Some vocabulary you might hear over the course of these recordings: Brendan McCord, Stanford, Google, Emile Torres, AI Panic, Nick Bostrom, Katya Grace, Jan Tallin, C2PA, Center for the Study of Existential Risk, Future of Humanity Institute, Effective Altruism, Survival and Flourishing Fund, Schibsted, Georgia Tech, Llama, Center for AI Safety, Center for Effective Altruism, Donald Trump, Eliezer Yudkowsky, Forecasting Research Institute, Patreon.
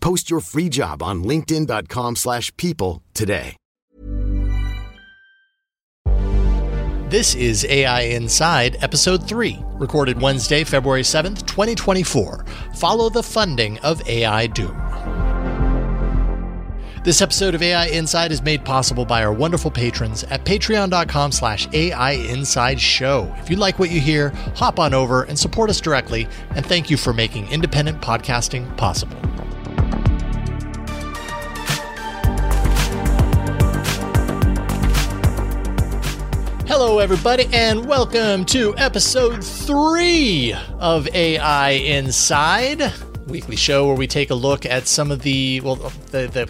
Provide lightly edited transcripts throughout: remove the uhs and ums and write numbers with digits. Post your free job on linkedin.com/people today. This is AI Inside, Episode 3, recorded Wednesday, February 7th, 2024. Follow the funding of AI doom. This episode of AI Inside is made possible by our wonderful patrons at patreon.com/AI Inside Show. If you like what you hear, hop on over and support us directly. And thank you for making independent podcasting possible. Hello, everybody, and welcome to episode 3 of AI Inside, weekly show where we take a look at some of the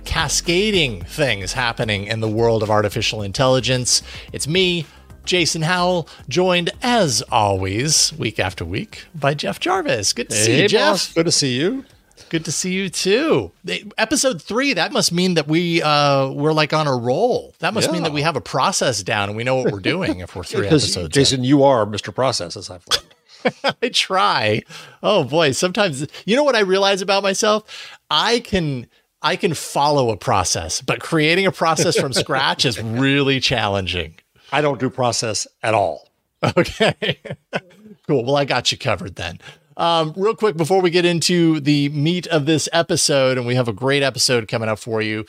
cascading things happening in the world of artificial intelligence. It's me, Jason Howell, joined as always, week after week, by Jeff Jarvis. Good to see you, Jeff. Boss. Good to see you. Good to see you too. Episode 3, that must mean that we're like on a roll. That must mean that we have a process down and we know what we're doing if we're 3 episodes. Jason, you are Mr. Process, as I've learned. I try. Oh boy, sometimes you know what I realize about myself? I can follow a process, but creating a process from scratch is really challenging. I don't do process at all. Okay. Cool. Well, I got you covered then. Real quick, before we get into the meat of this episode, and we have a great episode coming up for you,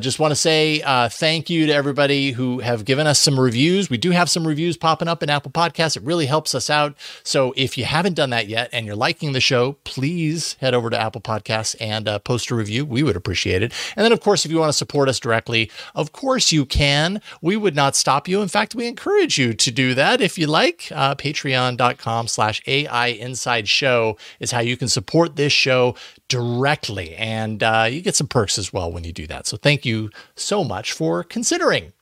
just want to say thank you to everybody who have given us some reviews. We do have some reviews popping up in Apple Podcasts. It really helps us out. So if you haven't done that yet and you're liking the show, please head over to Apple Podcasts and post a review. We would appreciate it. And then, of course, if you want to support us directly, of course you can. We would not stop you. In fact, we encourage you to do that if you like. Patreon.com/AI Inside Show. Is how you can support this show directly. And you get some perks as well when you do that. So thank you so much for considering.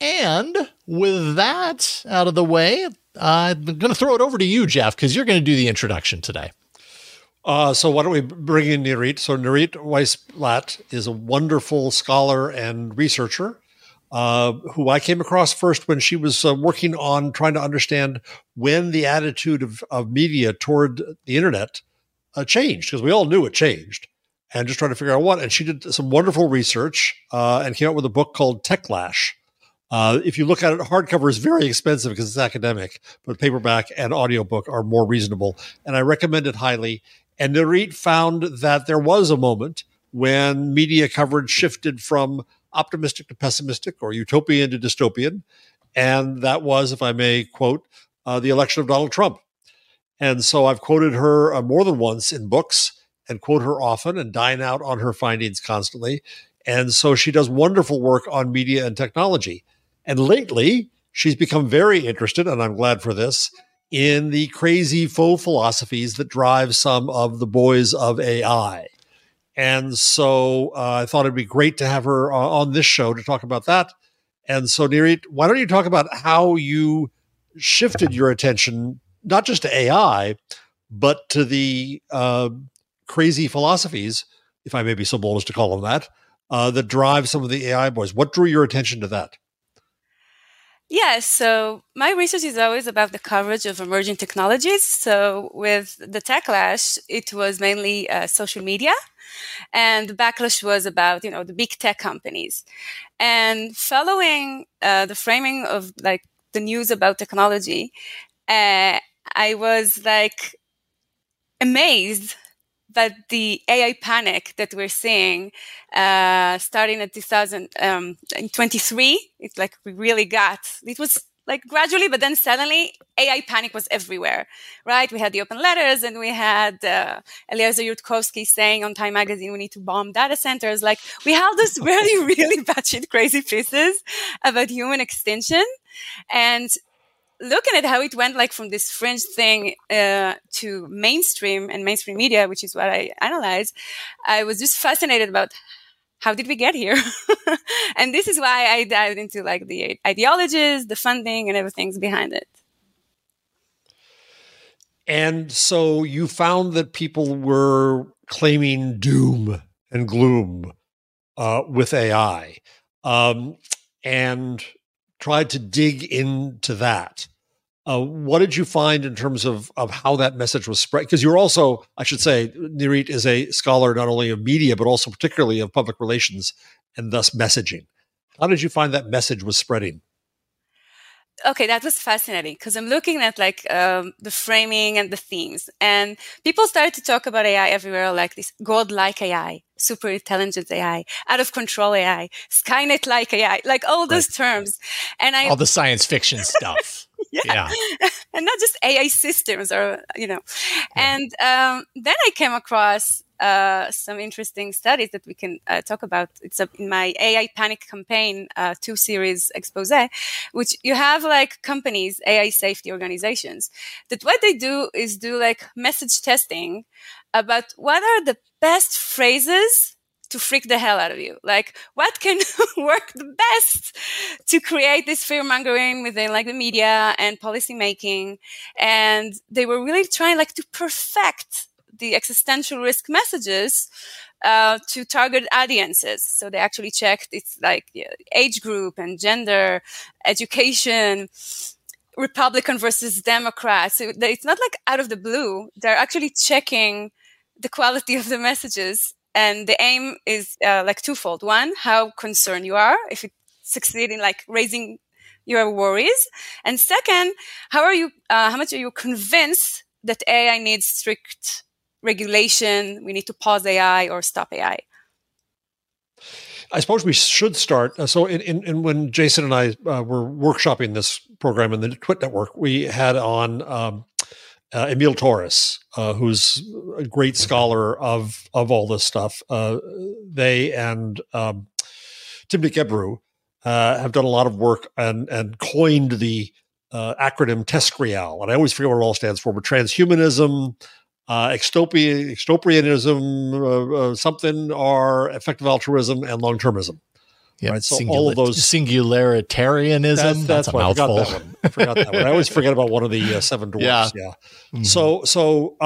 And with that out of the way, I'm going to throw it over to you, Jeff, because you're going to do the introduction today. So why don't we bring in Nirit? So Nirit Weiss-Blatt is a wonderful scholar and researcher who I came across first when she was working on trying to understand when the attitude of media toward the internet changed, because we all knew it changed, and just trying to figure out what. And she did some wonderful research and came out with a book called Techlash. If you look at it, hardcover is very expensive because it's academic, but paperback and audiobook are more reasonable. And I recommend it highly. And Nirit found that there was a moment when media coverage shifted from optimistic to pessimistic, or utopian to dystopian. And that was, if I may quote, the election of Donald Trump. And so I've quoted her more than once in books and quote her often and dine out on her findings constantly. And so she does wonderful work on media and technology. And lately, she's become very interested, and I'm glad for this, in the crazy faux philosophies that drive some of the boys of AI. And so I thought it'd be great to have her on this show to talk about that. And so, Nirit, why don't you talk about how you shifted your attention, not just to AI, but to the crazy philosophies, if I may be so bold as to call them that, that drive some of the AI boys. What drew your attention to that? Yeah, so my research is always about the coverage of emerging technologies. So with the Techlash, it was mainly social media, and the backlash was about, you know, the big tech companies. And following the framing of like the news about technology, I was like amazed by the AI panic that we're seeing starting at 2023. It's like we really got, it was like gradually, but then suddenly AI panic was everywhere, right? We had the open letters, and we had Eliezer Yudkowsky saying on Time Magazine, we need to bomb data centers. Like we had this really, really batshit crazy pieces about human extinction. And looking at how it went like from this fringe thing to mainstream and mainstream media, which is what I analyze, I was just fascinated about how did we get here? And this is why I dived into like the ideologies, the funding, and everything's behind it. And so you found that people were claiming doom and gloom with AI and tried to dig into that. What did you find in terms of how that message was spread? Because you're also, I should say, Nirit is a scholar not only of media, but also particularly of public relations and thus messaging. How did you find that message was spreading? Okay, that was fascinating because I'm looking at like the framing and the themes. And people started to talk about AI everywhere, like this godlike AI, super intelligent AI, out of control AI, Skynet like AI, like all those terms. And all the science fiction stuff. Yeah. And not just AI systems or, you know. Yeah. And then I came across some interesting studies that we can talk about. It's in my AI Panic Campaign 2-series expose, which you have like companies, AI safety organizations, that what they do is do like message testing about what are the best phrases to freak the hell out of you. Like what can work the best to create this fear mongering within like the media and policy making. And they were really trying like to perfect the existential risk messages to target audiences. So they actually checked it's like age group and gender, education, Republican versus Democrat. So it's not like out of the blue. They're actually checking the quality of the messages. And the aim is like twofold. One, how concerned you are, if you succeed in like raising your worries. And second, how much are you convinced that AI needs strict regulation, we need to pause AI or stop AI? I suppose we should start. So in when Jason and I were workshopping this program in the Twit Network, we had on Emile Torres, who's a great scholar of all this stuff. They and Timnit Gebru have done a lot of work and coined the acronym TESCREAL, and I always forget what it all stands for, but transhumanism, exproprianism, something are effective altruism and long-termism. Yeah, right? So all of those singularitarianism. That's a mouthful. I forgot that one. I always forget about one of the 7 dwarfs. Yeah. Mm-hmm. So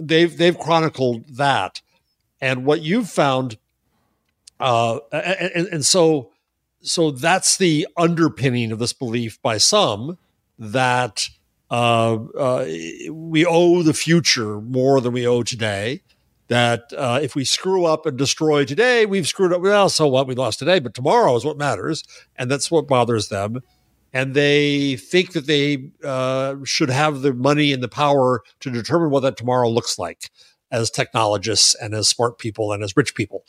they've chronicled that, and what you've found, and so that's the underpinning of this belief by some that we owe the future more than we owe today, that if we screw up and destroy today, we've screwed up. Well, so what? We lost today, but tomorrow is what matters, and that's what bothers them. And they think that they should have the money and the power to determine what that tomorrow looks like as technologists and as smart people and as rich people.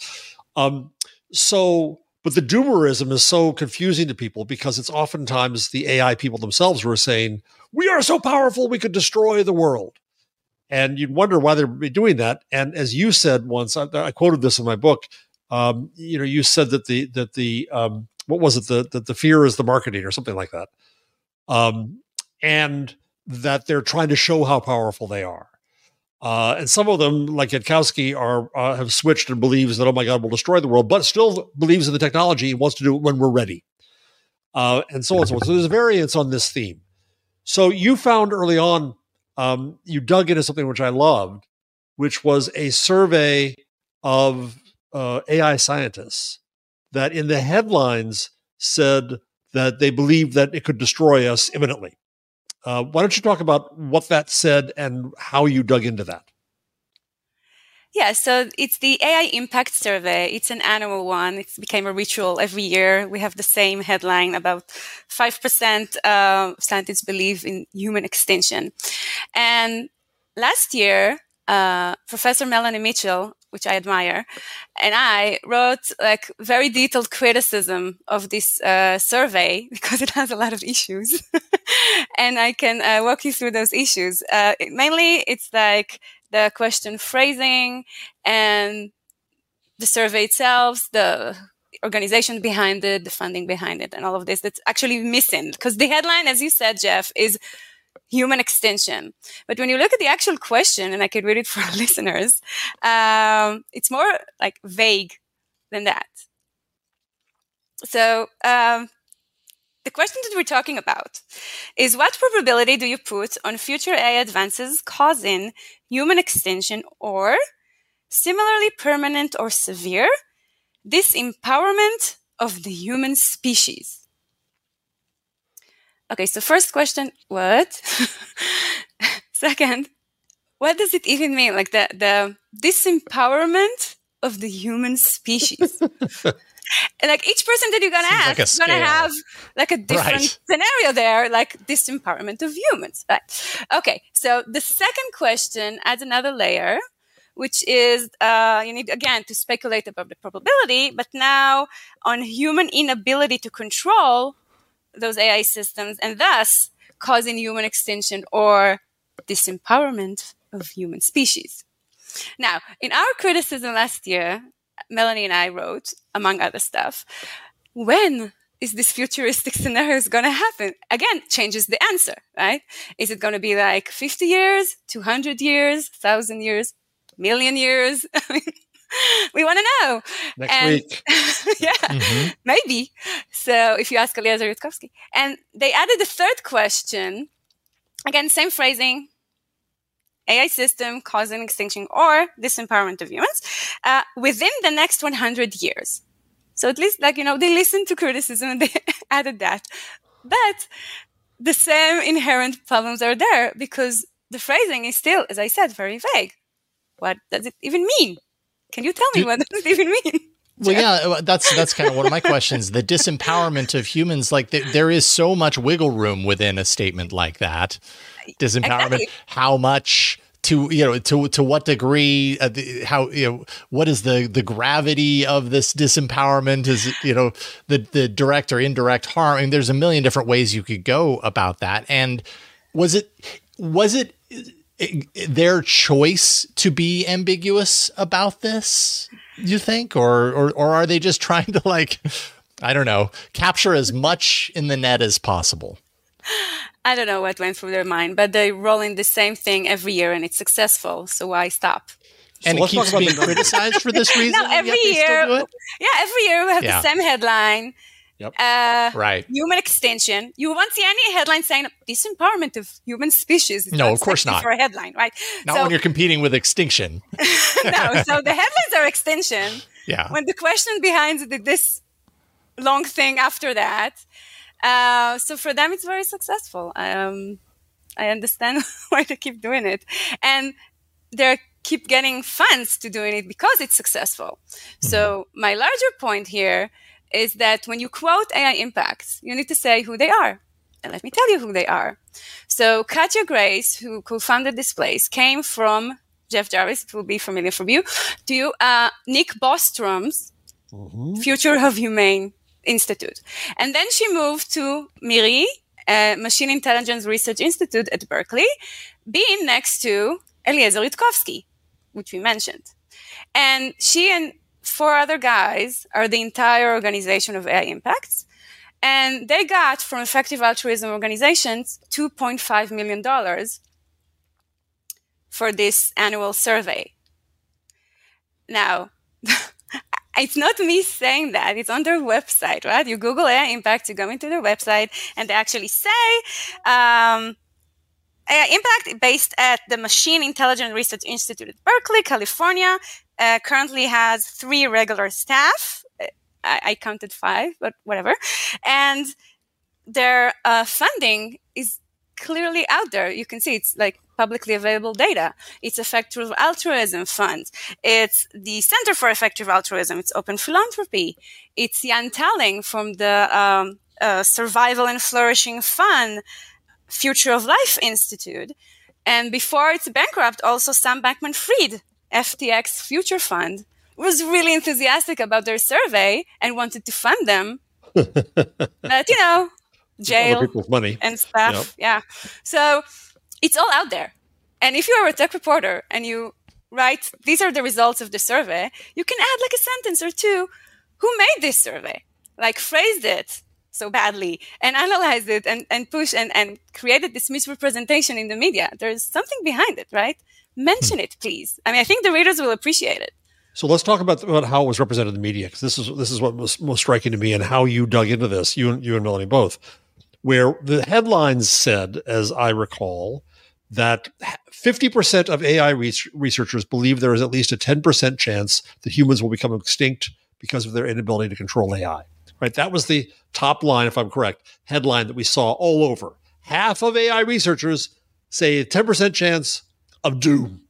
But the doomerism is so confusing to people because it's oftentimes the AI people themselves who are saying, we are so powerful, we could destroy the world. And you'd wonder why they'd doing that. And as you said once, I quoted this in my book, you said that the fear is the marketing or something like that. And that they're trying to show how powerful they are. And some of them, like Yudkowsky, have switched and believes that, oh my God, we'll destroy the world, but still believes in the technology and wants to do it when we're ready, and so on and so on. So there's variance on this theme. So you found early on, you dug into something which I loved, which was a survey of AI scientists that in the headlines said that they believed that it could destroy us imminently. Why don't you talk about what that said and how you dug into that? Yeah, so it's the AI Impact Survey. It's an annual one. It became a ritual every year. We have the same headline about 5% of scientists believe in human extinction. And last year, Professor Melanie Mitchell, which I admire, and I wrote like very detailed criticism of this survey because it has a lot of issues. And I can walk you through those issues. Mainly, it's like the question phrasing and the survey itself, the organization behind it, the funding behind it, and all of this that's actually missing. Because the headline, as you said, Jeff, is human extinction. But when you look at the actual question, and I could read it for our listeners, it's more like vague than that. So the question that we're talking about is what probability do you put on future AI advances causing human extinction or similarly permanent or severe disempowerment of the human species? Okay, so first question, what? Second, what does it even mean? Like the disempowerment of the human species. And like each person that you're going to ask is going to have like a different scenario there, like disempowerment of humans. Right. Okay, so the second question adds another layer, which is you need, again, to speculate about the probability, but now on human inability to control those AI systems and thus causing human extinction or disempowerment of human species. Now, in our criticism last year, Melanie and I wrote, among other stuff, when is this futuristic scenario going to happen? Again, changes the answer, right? Is it going to be like 50 years, 200 years, 1,000 years, million years? We want to know. Next week. Yeah, maybe. So if you ask Eliezer Yudkowsky. And they added the third question. Again, same phrasing. AI system causing extinction or disempowerment of humans within the next 100 years. So at least, like, you know, they listened to criticism and they added that. But the same inherent problems are there because the phrasing is still, as I said, very vague. What does it even mean? Can you tell me what does it even mean? Well, yeah, that's kind of one of my questions. The disempowerment of humans, like there is so much wiggle room within a statement like that. Disempowerment, exactly. How much to what degree, how, what is the gravity of this disempowerment? Is it, the direct or indirect harm? I mean, there's a million different ways you could go about that. And was it their choice to be ambiguous about this, you think, or are they just trying to, like, I don't know, capture as much in the net as possible? I don't know what went through their mind, but they're rolling the same thing every year and it's successful. So why stop? And so it keeps being criticized for this reason. No, every year we have the same headline. Yep. Right. Human extinction. You won't see any headline saying disempowerment of human species. It's no, of course not. For a headline, right? Not when you're competing with extinction. No, so the headlines are extinction. Yeah. When the question behind this long thing after that. So for them, it's very successful. I understand why they keep doing it. And they keep getting funds to doing it because it's successful. Mm-hmm. So my larger point here is that when you quote AI Impacts, you need to say who they are. And let me tell you who they are. So Katya Grace, who co-founded this place, came from Jeff Jarvis. It will be familiar from you. To you, Nick Bostrom's Future of Humane Institute. And then she moved to MIRI, Machine Intelligence Research Institute at Berkeley, being next to Eliezer Yudkowsky, which we mentioned. And she and 4 other guys are the entire organization of AI Impacts. And they got from Effective Altruism organizations $2.5 million for this annual survey. Now, it's not me saying that. It's on their website, right? You Google AI Impact, you go into their website, and they actually say AI Impact based at the Machine Intelligence Research Institute at Berkeley, California, currently has 3 regular staff I counted five, but whatever. And their funding is clearly out there. You can see it's like publicly available data. It's Effective Altruism Fund. It's the Center for Effective Altruism. It's Open Philanthropy. It's Jan Telling from the Survival and Flourishing Fund, Future of Life Institute. And before it's bankrupt, also Sam Bankman-Fried, FTX Future Fund, was really enthusiastic about their survey and wanted to fund them. But, you know, jail money and stuff. Yep. Yeah. So it's all out there. And if you are a tech reporter and you write, these are the results of the survey, you can add like a sentence or two. Who made this survey? Like phrased it so badly and analyzed it and pushed and created this misrepresentation in the media. There's something behind it, right? Mention it, please. I mean, I think the readers will appreciate it. So let's talk about how it was represented in the media, because this is what was most striking to me and how you dug into this, you and Melanie both, where the headlines said, as I recall, that 50% of AI researchers believe there is at least a 10% chance that humans will become extinct because of their inability to control AI. Right? That was the top line, if I'm correct, headline that we saw all over. Half of AI researchers say a 10% chance of doom.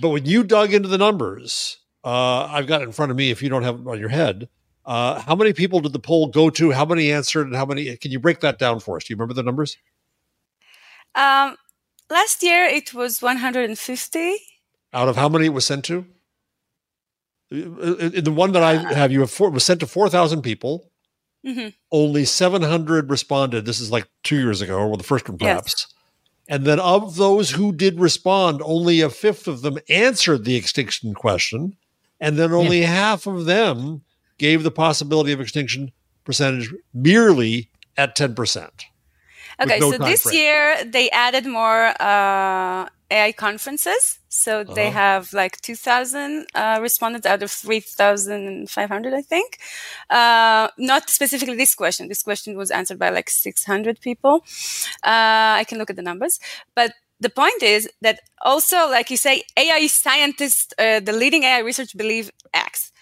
But when you dug into the numbers, I've got it in front of me if you don't have it on your head, how many people did the poll go to? How many answered? And how many? Can you break that down for us? Do you remember the numbers? Last year, it was 150. Out of how many it was sent to? The one that I have, was sent to 4,000 people. Mm-hmm. Only 700 responded. This is like 2 years ago, or the first one perhaps. Yes. And then of those who did respond, only a fifth of them answered the extinction question. And then only half of them gave the possibility of extinction percentage merely at 10%. Okay, so this year they added more AI conferences. So they have like 2,000 respondents out of 3,500, I think. Not specifically this question. This question was answered by like 600 people. I can look at the numbers. But the point is that also, like you say, AI scientists, the leading AI research believe X.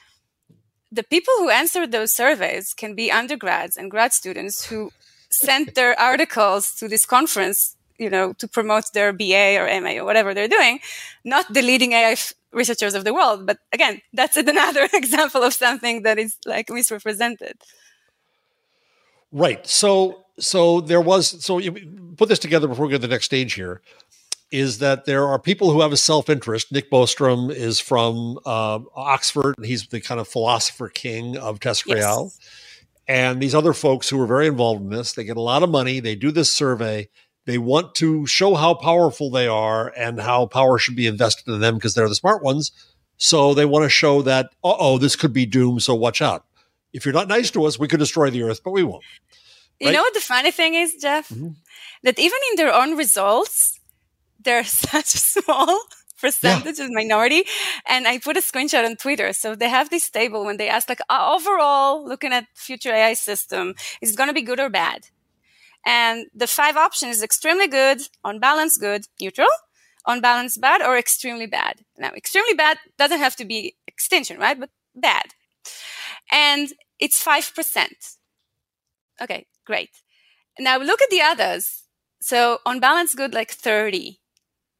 The people who answered those surveys can be undergrads and grad students who sent their articles to this conference, you know, to promote their BA or MA or whatever they're doing, not the leading AI researchers of the world. But again, that's another example of something that is like misrepresented. Right. So you put this together before we go to the next stage here, is that there are people who have a self-interest. Nick Bostrom is from Oxford, and he's the kind of philosopher king of TESCREAL. Yes. And these other folks who are very involved in this, they get a lot of money. They do this survey. They want to show how powerful they are and how power should be invested in them because they're the smart ones. So they want to show that, this could be doom, so watch out. If you're not nice to us, we could destroy the earth, but we won't. Right? You know what the funny thing is, Jeff? Mm-hmm. That even in their own results, they're such a small percentage of minority. And I put a screenshot on Twitter. So they have this table when they ask, like, overall, looking at future AI system, is it going to be good or bad? And the five options is extremely good, on balance good, neutral, on balance bad, or extremely bad. Now, extremely bad doesn't have to be extinction, right? But bad. And it's 5%. Okay, great. Now look at the others. So on balance good, like 30.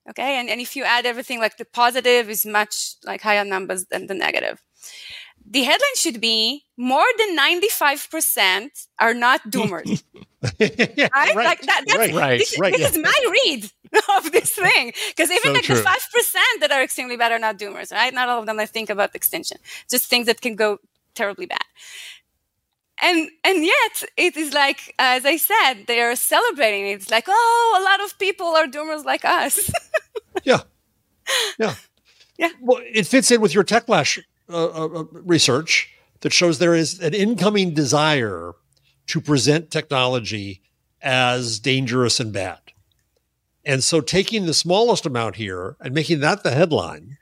Okay, and if you add everything, like the positive is much like higher numbers than the negative. The headline should be more than 95% are not doomers. Yeah, right? Like that's right. This is my read of this thing. Because even the 5% that are extremely bad are not doomers, right? Not all of them think about extinction. Just things that can go terribly bad. And yet it is like, as I said, they are celebrating it. It's like, a lot of people are doomers like us. Yeah. Well, it fits in with your Techlash research that shows there is an incoming desire to present technology as dangerous and bad. And so taking the smallest amount here and making that the headline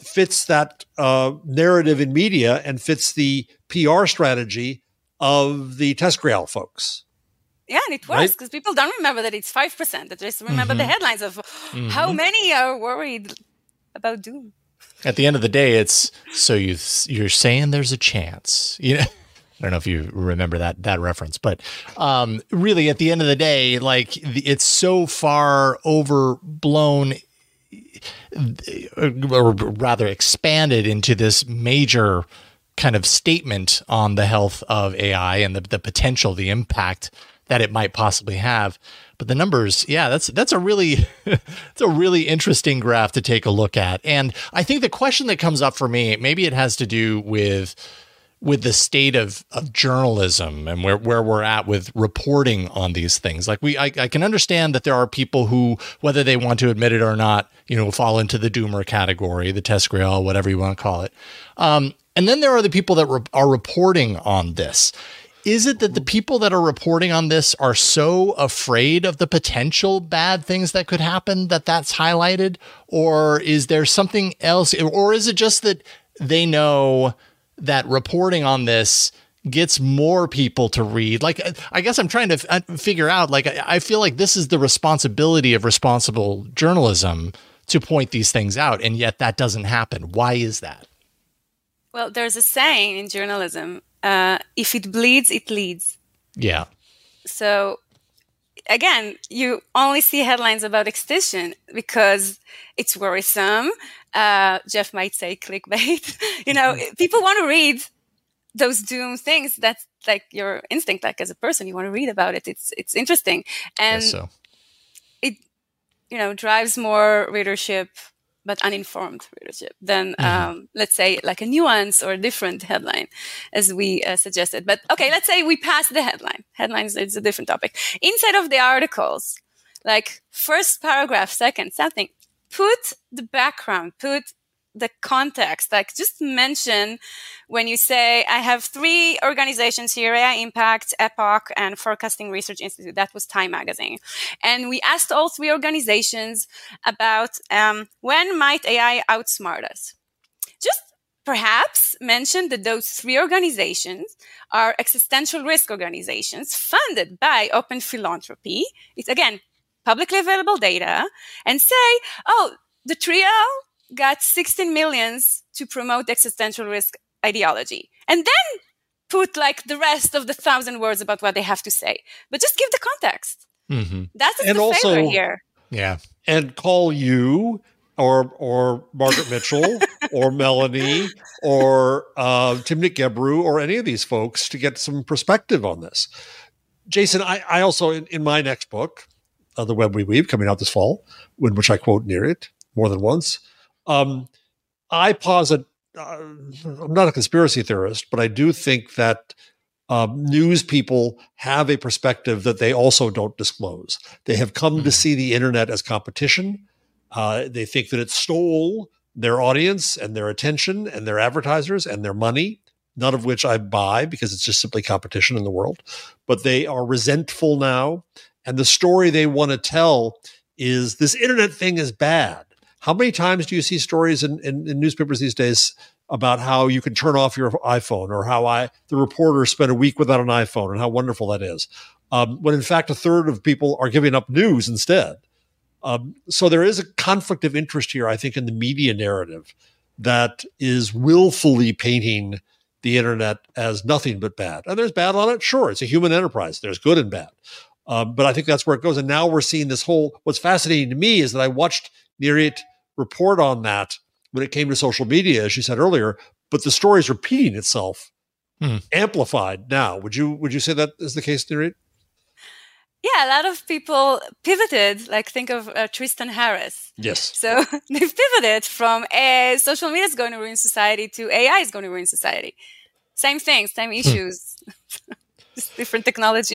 fits that narrative in media and fits the PR strategy of the TESCREAL folks. Yeah, and it works because people don't remember that it's 5%. They just remember the headlines of how many are worried about doom. At the end of the day, it's so you're saying there's a chance. You know, I don't know if you remember that reference, but really, at the end of the day, like it's so far overblown, or rather expanded into this major kind of statement on the health of AI and the potential, the impact that it might possibly have. But the numbers, yeah, that's a really interesting graph to take a look at. And I think the question that comes up for me, maybe it has to do with the state of journalism and where we're at with reporting on these things. Like I can understand that there are people who, whether they want to admit it or not, you know, fall into the doomer category, the TESCREAL, whatever you want to call it. And then there are the people that are reporting on this. Is it that the people that are reporting on this are so afraid of the potential bad things that could happen that that's highlighted? Or is there something else? Or is it just that they know that reporting on this gets more people to read? Like, I guess I'm trying to figure out, like, I feel like this is the responsibility of responsible journalism to point these things out. And yet that doesn't happen. Why is that? Well, there's a saying in journalism, if it bleeds, it leads. Yeah. So, again, you only see headlines about extinction because it's worrisome. Jeff might say clickbait. You know, people want to read those doom things. That's like your instinct, like as a person, you want to read about it. It's interesting. And yes, so it, you know, drives more readership, but uninformed readership than, let's say, like a nuance or a different headline, as we suggested. But okay, let's say we pass the headline. Headlines, it's a different topic. Inside of the articles, like first paragraph, second, something, put the background, put the context, like just mention when you say, I have three organizations here, AI Impacts, Epoch, and Forecasting Research Institute. That was Time Magazine. And we asked all three organizations about when might AI outsmart us? Just perhaps mention that those three organizations are existential risk organizations funded by Open Philanthropy. It's, again, publicly available data. And say, oh, the trio got 16 millions to promote existential risk ideology. And then put like the rest of the 1,000 words about what they have to say. But just give the context. Mm-hmm. That's the also, favor here. Yeah. And call you or Margaret Mitchell or Melanie or Timnit Gebru or any of these folks to get some perspective on this. Jason, I also, in my next book, The Web We Weave, coming out this fall, in which I quote Nirit more than once, I posit, I'm not a conspiracy theorist, but I do think that news people have a perspective that they also don't disclose. They have come to see the internet as competition. They think that it stole their audience and their attention and their advertisers and their money, none of which I buy because it's just simply competition in the world. But they are resentful now. And the story they want to tell is this internet thing is bad. How many times do you see stories in newspapers these days about how you can turn off your iPhone or how the reporter spent a week without an iPhone and how wonderful that is? When in fact, a third of people are giving up news instead. So there is a conflict of interest here, I think, in the media narrative that is willfully painting the internet as nothing but bad. And there's bad on it. Sure, it's a human enterprise. There's good and bad. But I think that's where it goes. And now we're seeing this whole, what's fascinating to me is that I watched Nirit report on that when it came to social media, as she said earlier, but the story is repeating itself, amplified now. Would you say that is the case, Nirit? Yeah, a lot of people pivoted, like think of Tristan Harris. Yes. So they've pivoted from social media is going to ruin society to AI is going to ruin society. Same thing, same issues, just different technology.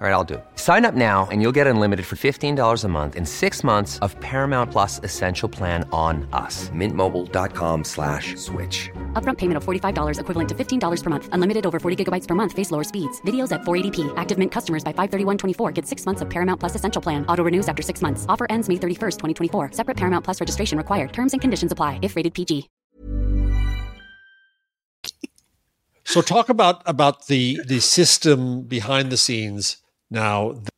All right, I'll do it. Sign up now and you'll get unlimited for $15 a month and 6 months of Paramount Plus Essential Plan on us. Mintmobile.com/switch. Upfront payment of $45 equivalent to $15 per month. Unlimited over 40 gigabytes per month. Face lower speeds. Videos at 480p. Active Mint customers by 531.24 get 6 months of Paramount Plus Essential Plan. Auto renews after 6 months. Offer ends May 31st, 2024. Separate Paramount Plus registration required. Terms and conditions apply if rated PG. So talk about the system behind the scenes. Now, the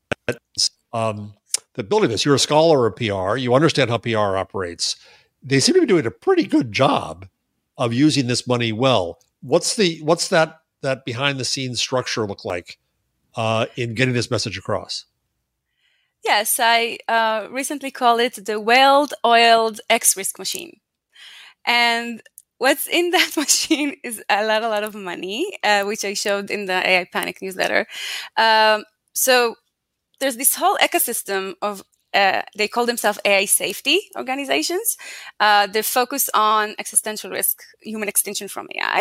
building this, you're a scholar of PR. You understand how PR operates. They seem to be doing a pretty good job of using this money well. What's that behind the scenes structure look like in getting this message across? Yes, I recently call it the well-oiled X-Risk machine, and what's in that machine is a lot of money, which I showed in the AI Panic newsletter. So there's this whole ecosystem of, they call themselves AI safety organizations. They focus on existential risk, human extinction from AI.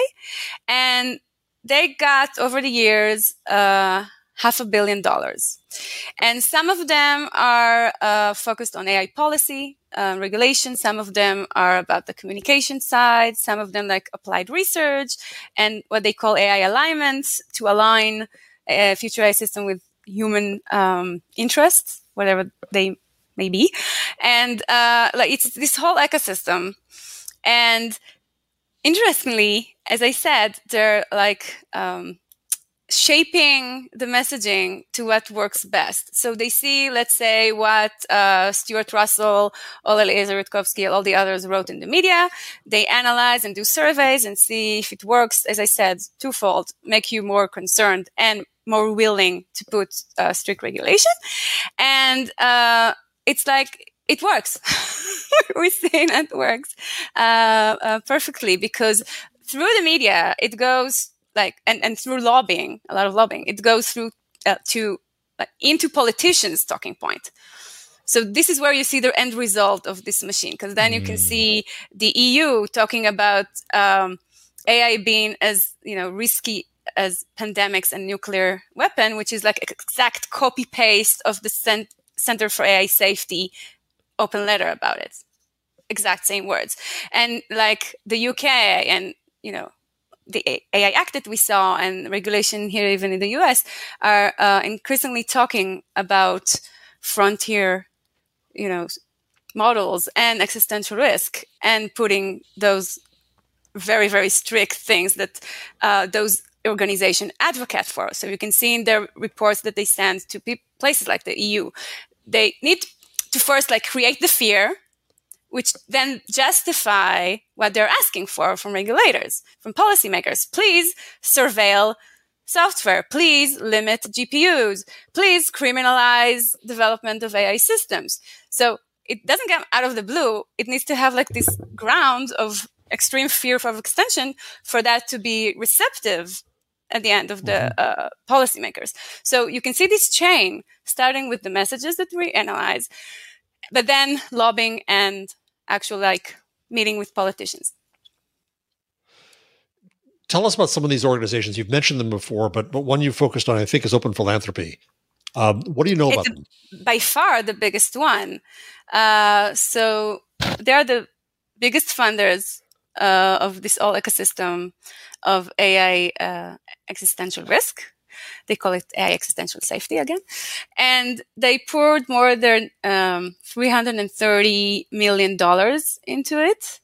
And they got, over the years, $500 million. And some of them are focused on AI policy, regulation. Some of them are about the communication side. Some of them like applied research and what they call AI alignment, to align a future AI system with human interests, whatever they may be. And like it's this whole ecosystem. And interestingly, as I said, they're like shaping the messaging to what works best. So they see, let's say, what Stuart Russell or Eliezer Yudkowsky and all the others wrote in the media. They analyze and do surveys and see if it works, as I said, twofold, make you more concerned and more willing to put strict regulation. And it's like, it works. We're seeing that works perfectly, because through the media, it goes and through lobbying, a lot of lobbying, it goes through into politicians' talking point. So this is where you see the end result of this machine, because then you can see the EU talking about AI being as risky as pandemics and nuclear weapon, which is like exact copy paste of the Center for AI Safety open letter about it, exact same words, and like the UK and the AI Act that we saw and regulation here, even in the US, are increasingly talking about frontier, models and existential risk, and putting those very, very strict things that those organizations advocate for. So you can see in their reports that they send to places like the EU, they need to first create the fear, which then justify what they're asking for from regulators, from policymakers. Please surveil software. Please limit GPUs. Please criminalize development of AI systems. So it doesn't come out of the blue. It needs to have this ground of extreme fear of extension for that to be receptive at the end of the policymakers. So you can see this chain, starting with the messages that we analyze, but then lobbying and actual meeting with politicians. Tell us about some of these organizations. You've mentioned them before, but one you focused on, I think, is Open Philanthropy. What do you know about them? By far the biggest one. So they're the biggest funders of this whole ecosystem of AI existential risk. They call it AI existential safety again. And they poured more than $330 million into it.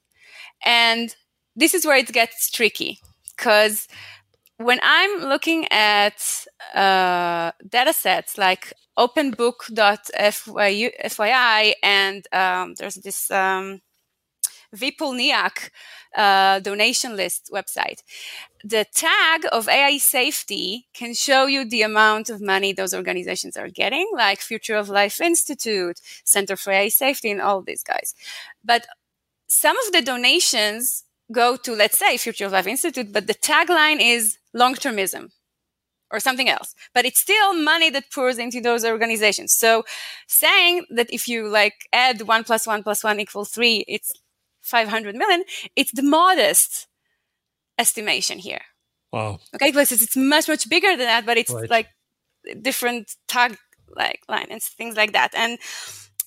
And this is where it gets tricky, because when I'm looking at data sets like openbook.fyi, and there's this Vipul-Niak donation list website, the tag of AI safety can show you the amount of money those organizations are getting, like Future of Life Institute, Center for AI Safety, and all these guys. But some of the donations go to, let's say, Future of Life Institute, but the tagline is long-termism or something else. But it's still money that pours into those organizations. So saying that if you add 1 plus 1 plus 1 equals 3, it's 500 million, it's the modest estimation here. Wow. Okay, because it's much, much bigger than that, but it's like different tag like line and things like that. And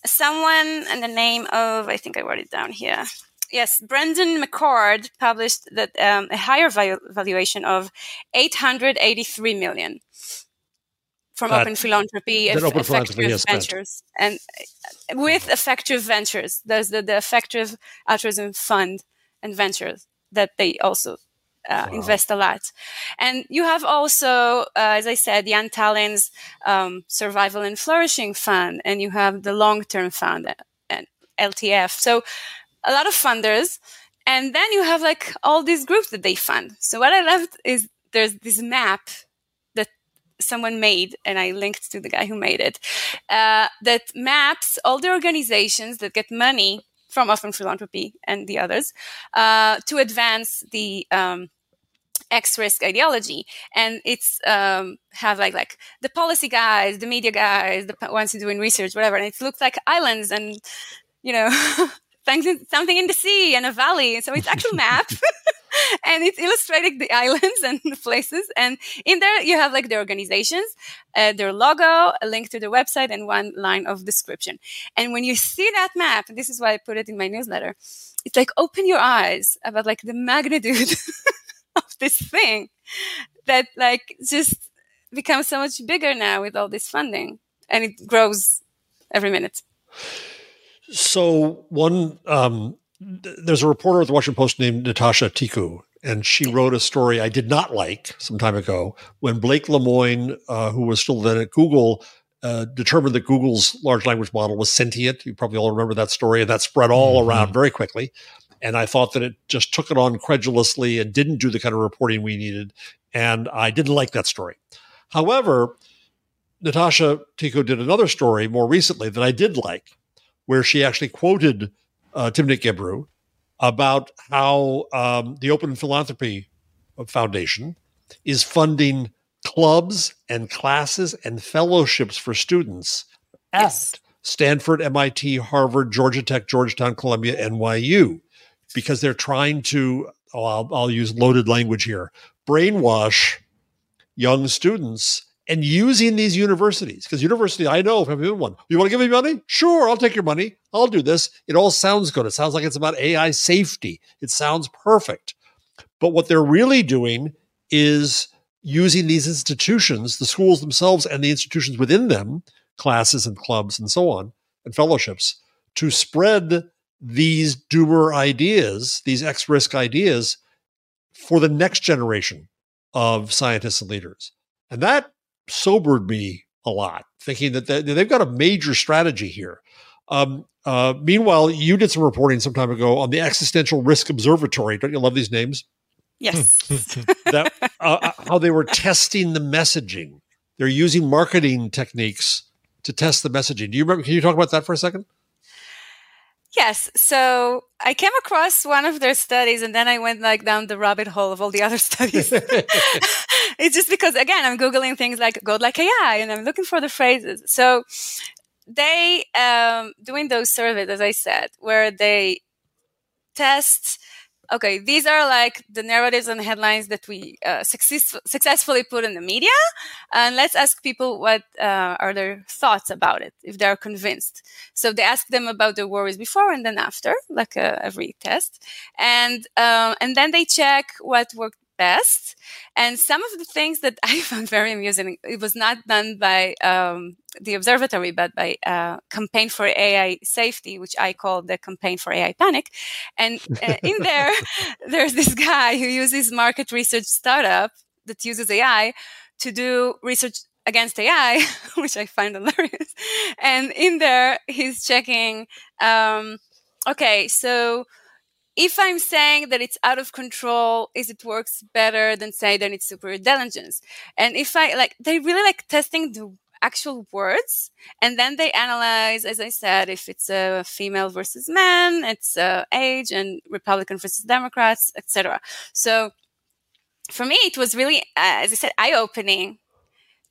someone in the name of, I think I wrote it down here. Yes, Brendan McCord published that a higher valuation of 883 million from Open Philanthropy, Effective Ventures, and with Effective Ventures, there's the Effective Altruism Fund and Ventures that they also invest a lot. And you have also, as I said, Jan Tallin's Survival and Flourishing Fund, and you have the Long Term Fund and LTF. So a lot of funders, and then you have like all these groups that they fund. So what I left is there's this map that someone made, and I linked to the guy who made it, that maps all the organizations that get money from Open Philanthropy and the others to advance the X-risk ideology. And it's have like the policy guys, the media guys, the ones who doing research, whatever. And it looks like islands and, you know... something in the sea and a valley. So it's actual map and it's illustrating the islands and the places. And in there you have like the organizations, their logo, a link to their website, and one line of description. And when you see that map, and this is why I put it in my newsletter, it's like open your eyes about like the magnitude of this thing that like just becomes so much bigger now with all this funding, and it grows every minute. So one, there's a reporter at the Washington Post named Natasha Tiku, and she wrote a story I did not like some time ago when Blake Lemoine, who was still then at Google, determined that Google's large language model was sentient. You probably all remember that story, and that spread all around very quickly. And I thought that it just took it on credulously and didn't do the kind of reporting we needed. And I didn't like that story. However, Natasha Tiku did another story more recently that I did like, where she actually quoted Timnit Gebru about how the Open Philanthropy Foundation is funding clubs and classes and fellowships for students at Stanford, MIT, Harvard, Georgia Tech, Georgetown, Columbia, NYU, because they're trying to, I'll use loaded language here, brainwash young students and using these universities, because university, I know if I'm doing one, you want to give me money? Sure, I'll take your money. I'll do this. It all sounds good. It sounds like it's about AI safety. It sounds perfect. But what they're really doing is using these institutions, the schools themselves and the institutions within them, classes and clubs and so on, and fellowships, to spread these doomer ideas, these X-risk ideas for the next generation of scientists and leaders. And that sobered me a lot, thinking that they've got a major strategy here. Meanwhile, you did some reporting some time ago on the Existential Risk Observatory. Don't you love these names? Yes. That, how they were testing the messaging. They're using marketing techniques to test the messaging. Do you remember? Can you talk about that for a second? Yes. So I came across one of their studies, and then I went like down the rabbit hole of all the other studies. It's just because, again, I'm Googling things like God like AI, and I'm looking for the phrases. So they doing those surveys, as I said, where they test, okay, these are like the narratives and headlines that we successfully put in the media. And let's ask people what are their thoughts about it, if they are convinced. So they ask them about their worries before and then after, like every test. And then they check what worked best. And some of the things that I found very amusing, it was not done by the observatory, but by Campaign for AI Safety, which I call the Campaign for AI Panic. And in there, there's this guy who uses market research startup that uses AI to do research against AI, which I find hilarious. And in there, he's checking, okay, so if I'm saying that it's out of control, is it works better than say that it's super intelligence? And if I like, they really like testing the actual words, and then they analyze, as I said, if it's a female versus man, it's age and Republican versus Democrats, etc. So for me, it was really, as I said, eye-opening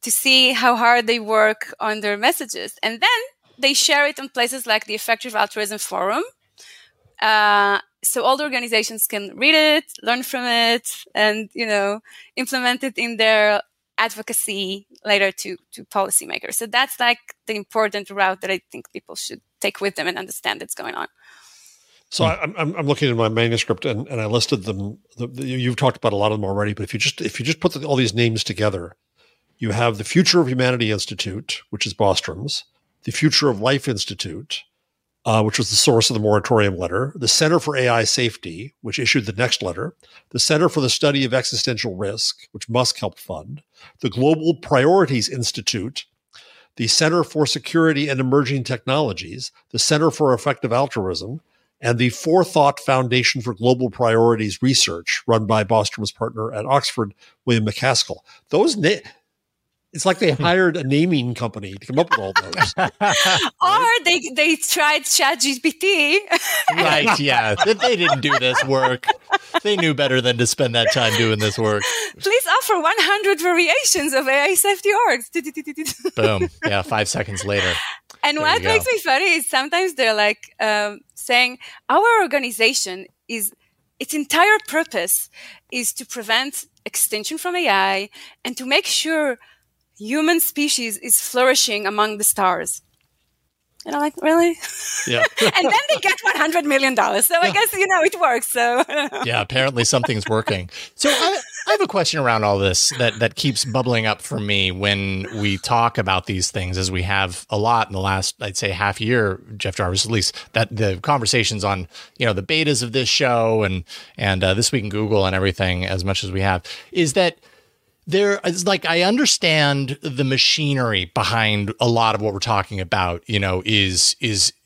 to see how hard they work on their messages. And then they share it on places like the Effective Altruism Forum, So all the organizations can read it, learn from it, and, you know, implement it in their advocacy later to policymakers. So that's like the important route that I think people should take with them and understand what's going on. So I'm looking at my manuscript, and I listed them. You've talked about a lot of them already, but if you just put all these names together, you have the Future of Humanity Institute, which is Bostrom's, the Future of Life Institute, which was the source of the moratorium letter, the Center for AI Safety, which issued the next letter, the Center for the Study of Existential Risk, which Musk helped fund, the Global Priorities Institute, the Center for Security and Emerging Technologies, the Center for Effective Altruism, and the Forethought Foundation for Global Priorities Research, run by Bostrom's partner at Oxford, William McCaskill. It's like they hired a naming company to come up with all those. Or they tried ChatGPT. Right, yeah. They didn't do this work. They knew better than to spend that time doing this work. Please offer 100 variations of AI safety orgs. Boom. Yeah, 5 seconds later. And what makes me funny is sometimes they're like saying, our organization is, its entire purpose is to prevent extinction from AI and to make sure human species is flourishing among the stars. And I'm like, really? Yeah. And then they get $100 million. So I guess, you know, it works. So yeah, apparently something's working. So I have a question around all this that keeps bubbling up for me when we talk about these things, as we have a lot in the last, I'd say, half year, Jeff Jarvis, at least, that the conversations on, you know, the betas of this show and This Week in Google and everything, as much as we have, is that there is, like, I understand the machinery behind a lot of what we're talking about, you know, is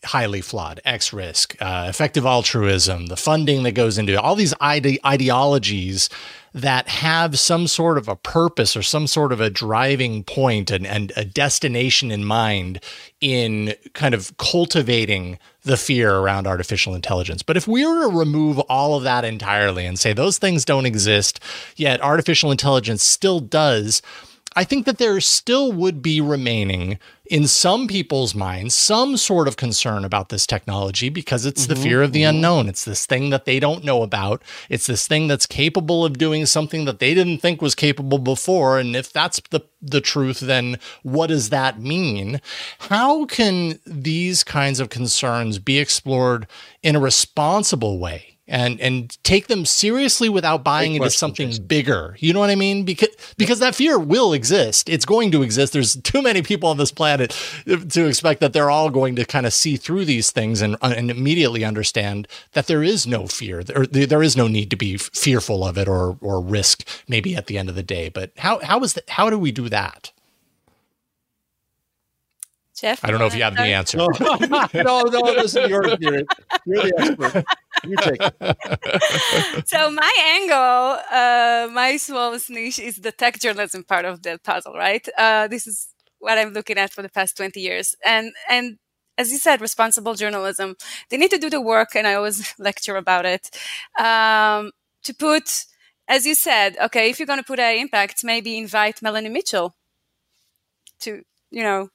highly flawed, X-risk, effective altruism, the funding that goes into it, all these ideologies that have some sort of a purpose or some sort of a driving point and a destination in mind in kind of cultivating the fear around artificial intelligence. But if we were to remove all of that entirely and say those things don't exist, yet artificial intelligence still does, I think that there still would be remaining in some people's minds some sort of concern about this technology, because it's the fear of the unknown. It's this thing that they don't know about. It's this thing that's capable of doing something that they didn't think was capable before. And if that's the truth, then what does that mean? How can these kinds of concerns be explored in a responsible way? And take them seriously without buying into something bigger. You know what I mean? Because that fear will exist. It's going to exist. There's too many people on this planet to expect that they're all going to kind of see through these things and immediately understand that there is no fear, or there is no need to be fearful of it or risk maybe at the end of the day. But how do we do that? Jeff, I don't know if you have the answer. No, this is your theory. You're the expert. You take it. So my angle, my smallest niche is the tech journalism part of the puzzle, right? This is what I'm looking at for the past 20 years. And as you said, responsible journalism, they need to do the work, and I always lecture about it, to put, as you said, okay, if you're going to put AI Impacts, maybe invite Melanie Mitchell to, you know,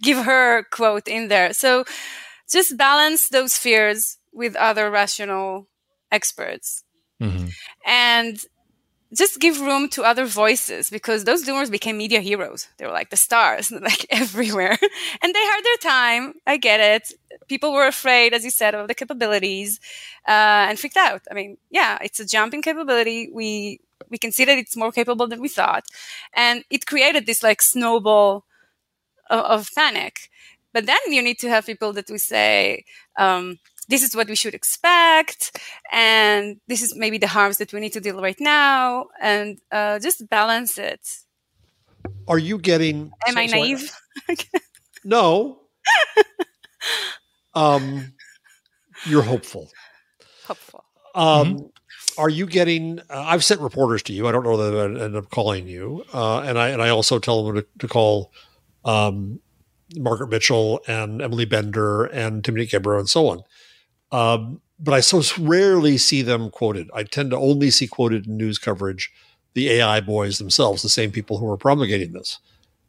give her quote in there. So just balance those fears with other rational experts and just give room to other voices, because those doomers became media heroes. They were like the stars, like everywhere. And they had their time. I get it. People were afraid, as you said, of the capabilities and freaked out. I mean, yeah, it's a jump in capability. We can see that it's more capable than we thought. And it created this like snowball of panic. But then you need to have people that we say, this is what we should expect, and this is maybe the harms that we need to deal right now, and just balance it. Are you getting... Am I naive? No. You're hopeful. Hopeful. Are you getting? I've sent reporters to you. I don't know that I end up calling you, and I also tell them to call Margaret Mitchell and Emily Bender and Timnit Gebru and so on. But I so rarely see them quoted. I tend to only see quoted in news coverage the AI boys themselves, the same people who are promulgating this.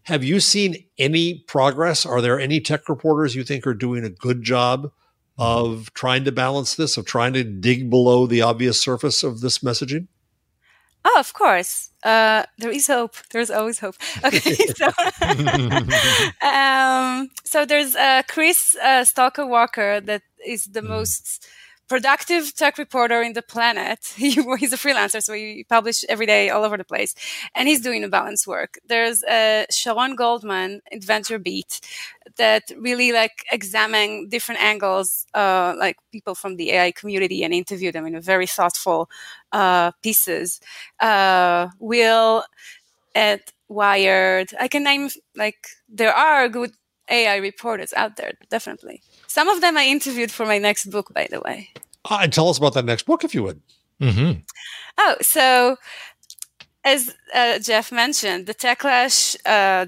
Have you seen any progress? Are there any tech reporters you think are doing a good job of trying to balance this, of trying to dig below the obvious surface of this messaging? Oh, of course. There is hope. There's always hope. Okay. So, so there's Chris Stalker-Walker that is the most productive tech reporter in the planet. He's a freelancer, so he publishes every day all over the place. And he's doing a balance work. There's Sharon Goldman, Adventure Beat, that really like examine different angles, like people from the AI community, and interview them in a very thoughtful pieces. Will at Wired. I can name, like, there are good AI reporters out there, definitely. Some of them I interviewed for my next book, by the way. And tell us about that next book, if you would. Mm-hmm. Oh, so as Jeff mentioned, the Techlash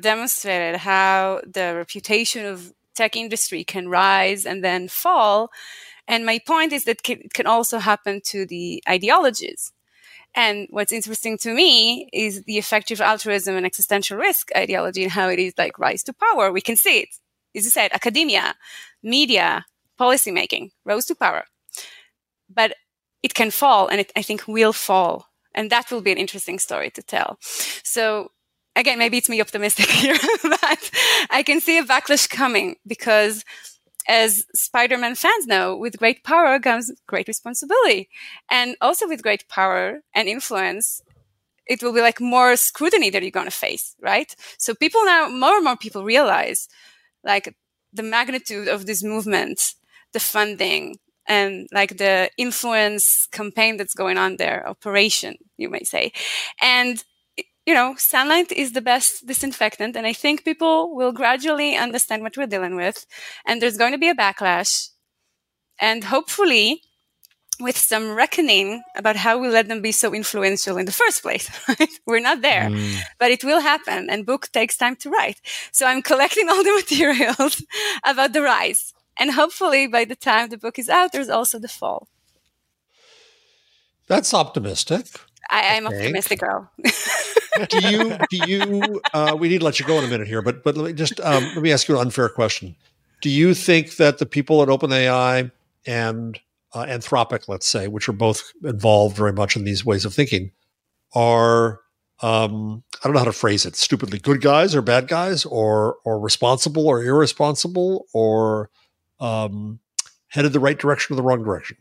demonstrated how the reputation of tech industry can rise and then fall. And my point is that it can also happen to the ideologies. And what's interesting to me is the effective altruism and existential risk ideology and how it is like rise to power. We can see it. As you said, academia, media, policymaking, rose to power. But it can fall, and it, I think, will fall. And that will be an interesting story to tell. So, again, maybe it's me optimistic here, but I can see a backlash coming because, as Spider-Man fans know, with great power comes great responsibility. And also with great power and influence, it will be like more scrutiny that you're going to face, right? So people now, more and more people realize like the magnitude of this movement, the funding, and like the influence campaign that's going on there, operation, you may say. And, you know, sunlight is the best disinfectant, and I think people will gradually understand what we're dealing with, and there's going to be a backlash, and hopefully with some reckoning about how we let them be so influential in the first place. Right? We're not there, but it will happen, and book takes time to write. So I'm collecting all the materials about the rise, and hopefully by the time the book is out, there's also the fall. That's optimistic. I'm optimistic, girl. Do you? We need to let you go in a minute here, but let me just let me ask you an unfair question. Do you think that the people at OpenAI and Anthropic, let's say, which are both involved very much in these ways of thinking, are I don't know how to phrase it, stupidly good guys or bad guys, or responsible or irresponsible, or headed the right direction or the wrong direction?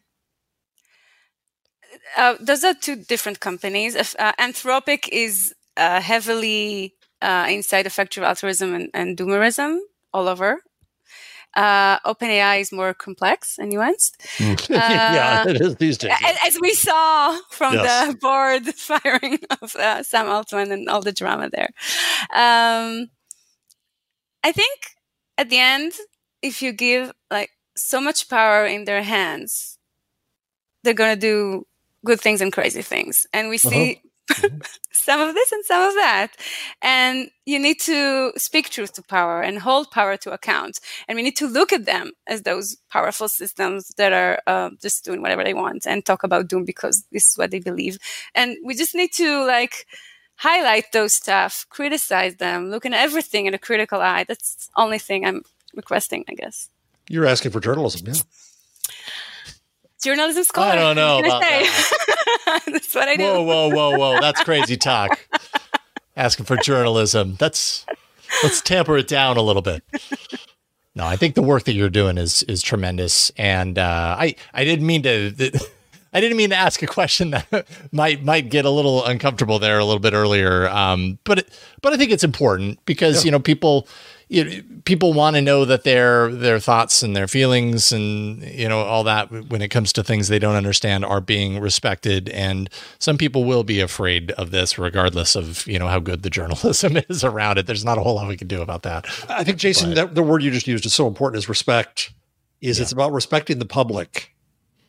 Those are two different companies. Anthropic is heavily inside effective altruism and doomerism all over. OpenAI is more complex and nuanced. Yeah, it is these days. As we saw from the board firing of Sam Altman and all the drama there. I think at the end, if you give like so much power in their hands, they're going to do good things and crazy things. And we see some of this and some of that. And you need to speak truth to power and hold power to account. And we need to look at them as those powerful systems that are just doing whatever they want and talk about doom because this is what they believe. And we just need to like highlight those stuff, criticize them, look at everything in a critical eye. That's the only thing I'm requesting, I guess. You're asking for journalism, yeah. Journalism scholar. I don't know about that. That's what I do. Whoa. That's crazy talk. Asking for journalism. Let's tamper it down a little bit. No, I think the work that you're doing is tremendous. And I didn't mean to ask a question that might get a little uncomfortable there a little bit earlier. But I think it's important because, you know, people want to know that their thoughts and their feelings and, you know, all that when it comes to things they don't understand are being respected. And some people will be afraid of this regardless of, you know, how good the journalism is around it. There's not a whole lot we can do about that. I think, Jason, the word you just used is so important, is respect. It's about respecting the public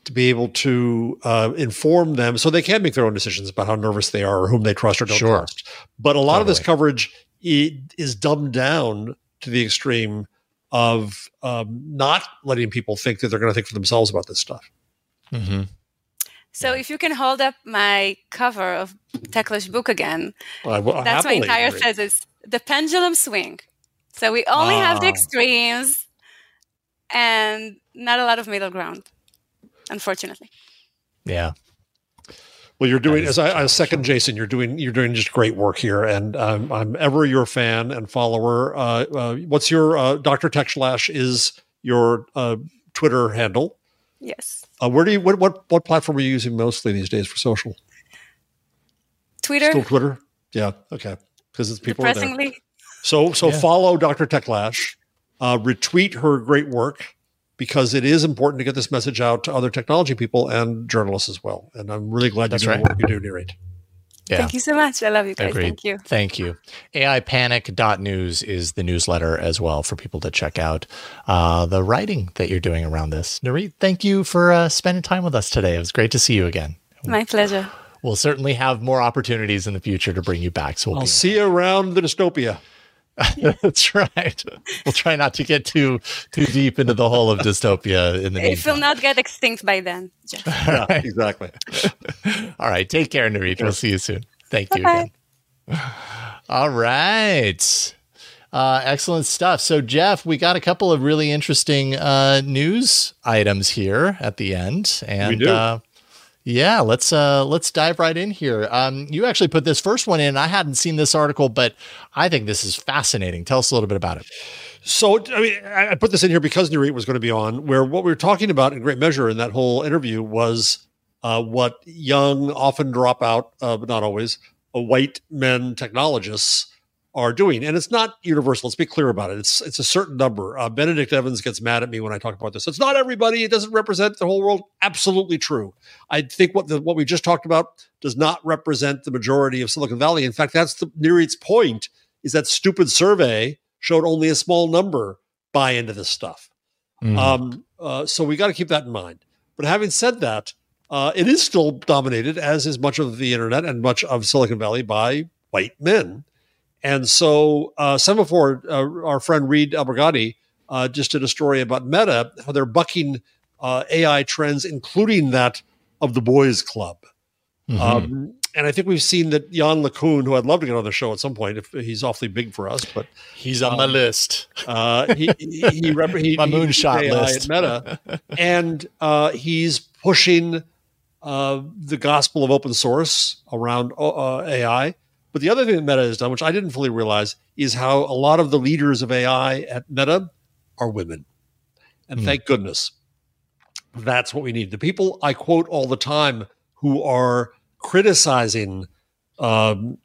to be able to inform them so they can make their own decisions about how nervous they are or whom they trust or don't trust. But a lot of this coverage is dumbed down to the extreme of not letting people think that they're going to think for themselves about this stuff. Mm-hmm. So if you can hold up my cover of Techlash book again, that's my entire thesis, The Pendulum Swing. So we only have the extremes, and not a lot of middle ground, unfortunately. Yeah. Well, you're doing, as I second Jason, you're doing just great work here, and I'm ever your fan and follower. What's your Dr. Techlash is your Twitter handle? Yes. What platform are you using mostly these days for social? Twitter. Still Twitter. Yeah. Okay. Because it's people are there. So yeah. Follow Dr. Techlash, retweet her great work, because it is important to get this message out to other technology people and journalists as well. And I'm really glad you do what you do, Nirit. Yeah. Thank you so much. I love you guys. Agreed. Thank you. Thank you. AIpanic.news is the newsletter as well for people to check out the writing that you're doing around this. Nirit, thank you for spending time with us today. It was great to see you again. My pleasure. We'll certainly have more opportunities in the future to bring you back. So I'll see you around the dystopia. That's right. We'll try not to get too deep into the whole of dystopia in the meantime. It will not get extinct by then. Jeff. All right. Exactly. All right. Take care, Nirit. We'll see you soon. Thank you again. All right. Excellent stuff. So, Jeff, we got a couple of really interesting news items here at the end. And we do. Yeah, let's dive right in here. You actually put this first one in. I hadn't seen this article, but I think this is fascinating. Tell us a little bit about it. So, I mean, I put this in here because Nirit was going to be on, where what we were talking about in great measure in that whole interview was what young, often dropout, but not always, white men technologists are doing. And it's not universal. Let's be clear about it. It's a certain number. Benedict Evans gets mad at me when I talk about this. It's not everybody. It doesn't represent the whole world. Absolutely true. I think what we just talked about does not represent the majority of Silicon Valley. In fact, that's Nirit's point, is that stupid survey showed only a small number buy into this stuff. Mm. So we got to keep that in mind. But having said that, it is still dominated, as is much of the internet and much of Silicon Valley, by white men. And so Semaphore, our friend Reed Albergati, just did a story about Meta, how they're bucking AI trends, including that of the boys club. Mm-hmm. And I think we've seen that Jan LeCun, who I'd love to get on the show at some point, if he's awfully big for us, but he's on my list. He my moonshot AI list at Meta, and he's pushing the gospel of open source around AI. But the other thing that Meta has done, which I didn't fully realize, is how a lot of the leaders of AI at Meta are women. And thank goodness. That's what we need. The people I quote all the time who are criticizing and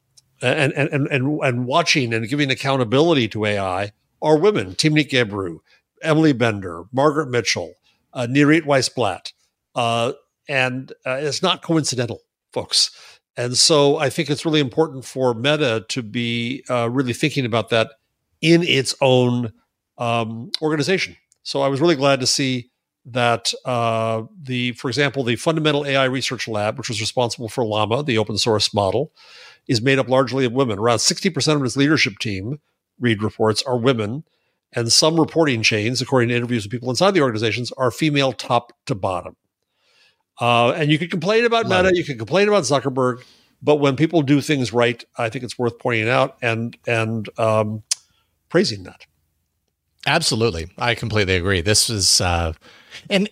watching and giving accountability to AI are women. Timnit Gebru, Emily Bender, Margaret Mitchell, Nirit Weiss-Blatt. And it's not coincidental, folks. And so I think it's really important for Meta to be really thinking about that in its own organization. So I was really glad to see that, for example, the Fundamental AI Research Lab, which was responsible for Llama, the open source model, is made up largely of women. Around 60% of its leadership team, Reed reports, are women. And some reporting chains, according to interviews with people inside the organizations, are female top to bottom. And you can complain about Meta, you can complain about Zuckerberg, but when people do things right, I think it's worth pointing out and praising that. Absolutely. I completely agree. This is, and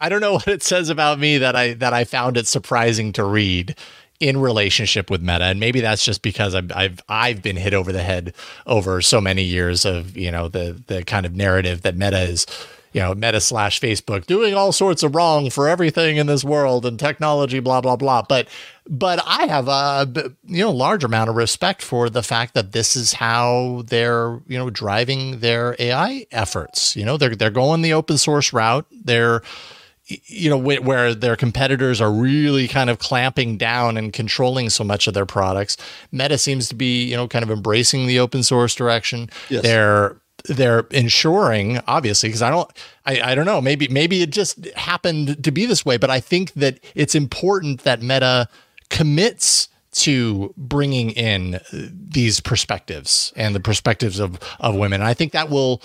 I don't know what it says about me that I found it surprising to read in relationship with Meta. And maybe that's just because I've been hit over the head over so many years of, you know, the kind of narrative that Meta is, you know, Meta/Facebook doing all sorts of wrong for everything in this world and technology, blah, blah, blah. But I have a, you know, large amount of respect for the fact that this is how they're, you know, driving their AI efforts. You know, they're going the open source route. They're, you know, where their competitors are really kind of clamping down and controlling so much of their products. Meta seems to be, you know, kind of embracing the open source direction. Yes. They're ensuring, obviously, because I don't know, maybe it just happened to be this way, but I think that it's important that Meta commits to bringing in these perspectives and the perspectives of women. And I think that will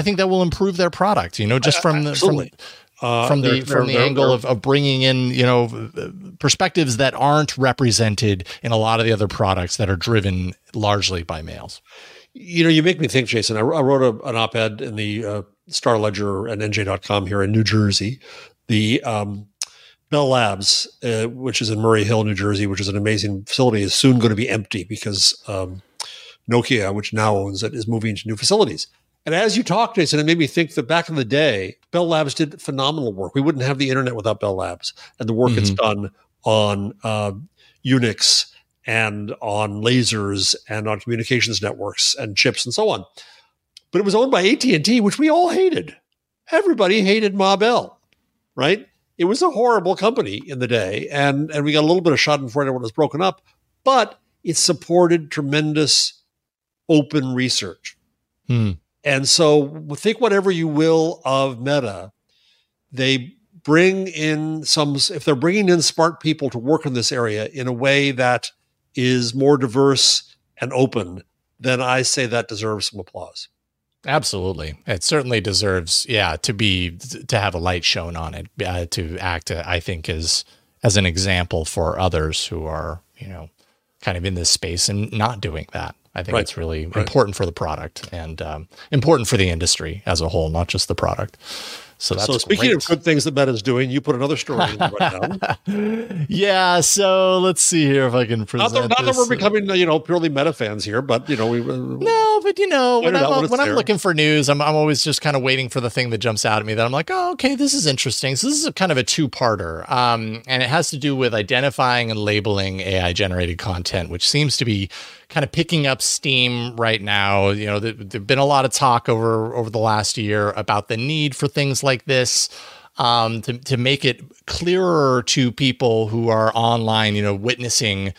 improve their product, you know, just from the angle of bringing in, you know, perspectives that aren't represented in a lot of the other products that are driven largely by males. You know, you make me think, Jason. I wrote an op-ed in the Starledger and NJ.com here in New Jersey. The Bell Labs, which is in Murray Hill, New Jersey, which is an amazing facility, is soon going to be empty because Nokia, which now owns it, is moving to new facilities. And as you talked, Jason, it made me think that back in the day, Bell Labs did phenomenal work. We wouldn't have the internet without Bell Labs and the work it's done on Unix and on lasers and on communications networks and chips and so on. But it was owned by AT&T, which we all hated. Everybody hated Ma Bell, right? It was a horrible company in the day, and we got a little bit of schadenfreude when it was broken up, but it supported tremendous open research. And so think whatever you will of Meta, they bring in some, if they're bringing in smart people to work in this area in a way that is more diverse and open, then I say that deserves some applause. Absolutely. It certainly deserves, to have a light shown on it, to act, I think, as an example for others who are, kind of in this space and not doing that. I think it's really important for the product and important for the industry as a whole, not just the product. So that's speaking of good things that Meta's doing, you put another story in right now. Yeah, so let's see here if I can present this. Not that we're becoming, purely Meta fans here, but, we... No, but, when I'm looking for news, I'm always just kind of waiting for the thing that jumps out at me that I'm like, oh, okay, this is interesting. So this is kind of a two-parter, and it has to do with identifying and labeling AI-generated content, which seems to be kind of picking up steam right now. There've been a lot of talk over the last year about the need for things like this, to make it clearer to people who are online, witnessing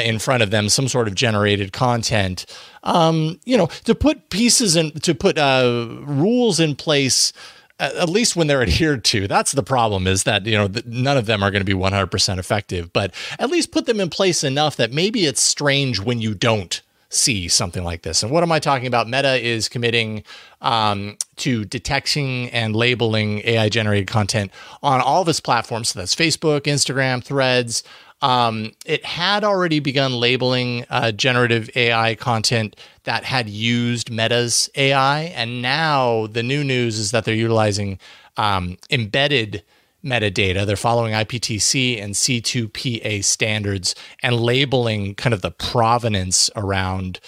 in front of them some sort of generated content, to put pieces in, to put rules in place, at least when they're adhered to. That's the problem, is that, none of them are going to be 100% effective, but at least put them in place enough that maybe it's strange when you don't see something like this. And what am I talking about? Meta is committing to detecting and labeling AI-generated content on all of its platforms. So that's Facebook, Instagram, Threads. It had already begun labeling generative AI content that had used Meta's AI. And now the new news is that they're utilizing embedded metadata. They're following IPTC and C2PA standards and labeling kind of the provenance around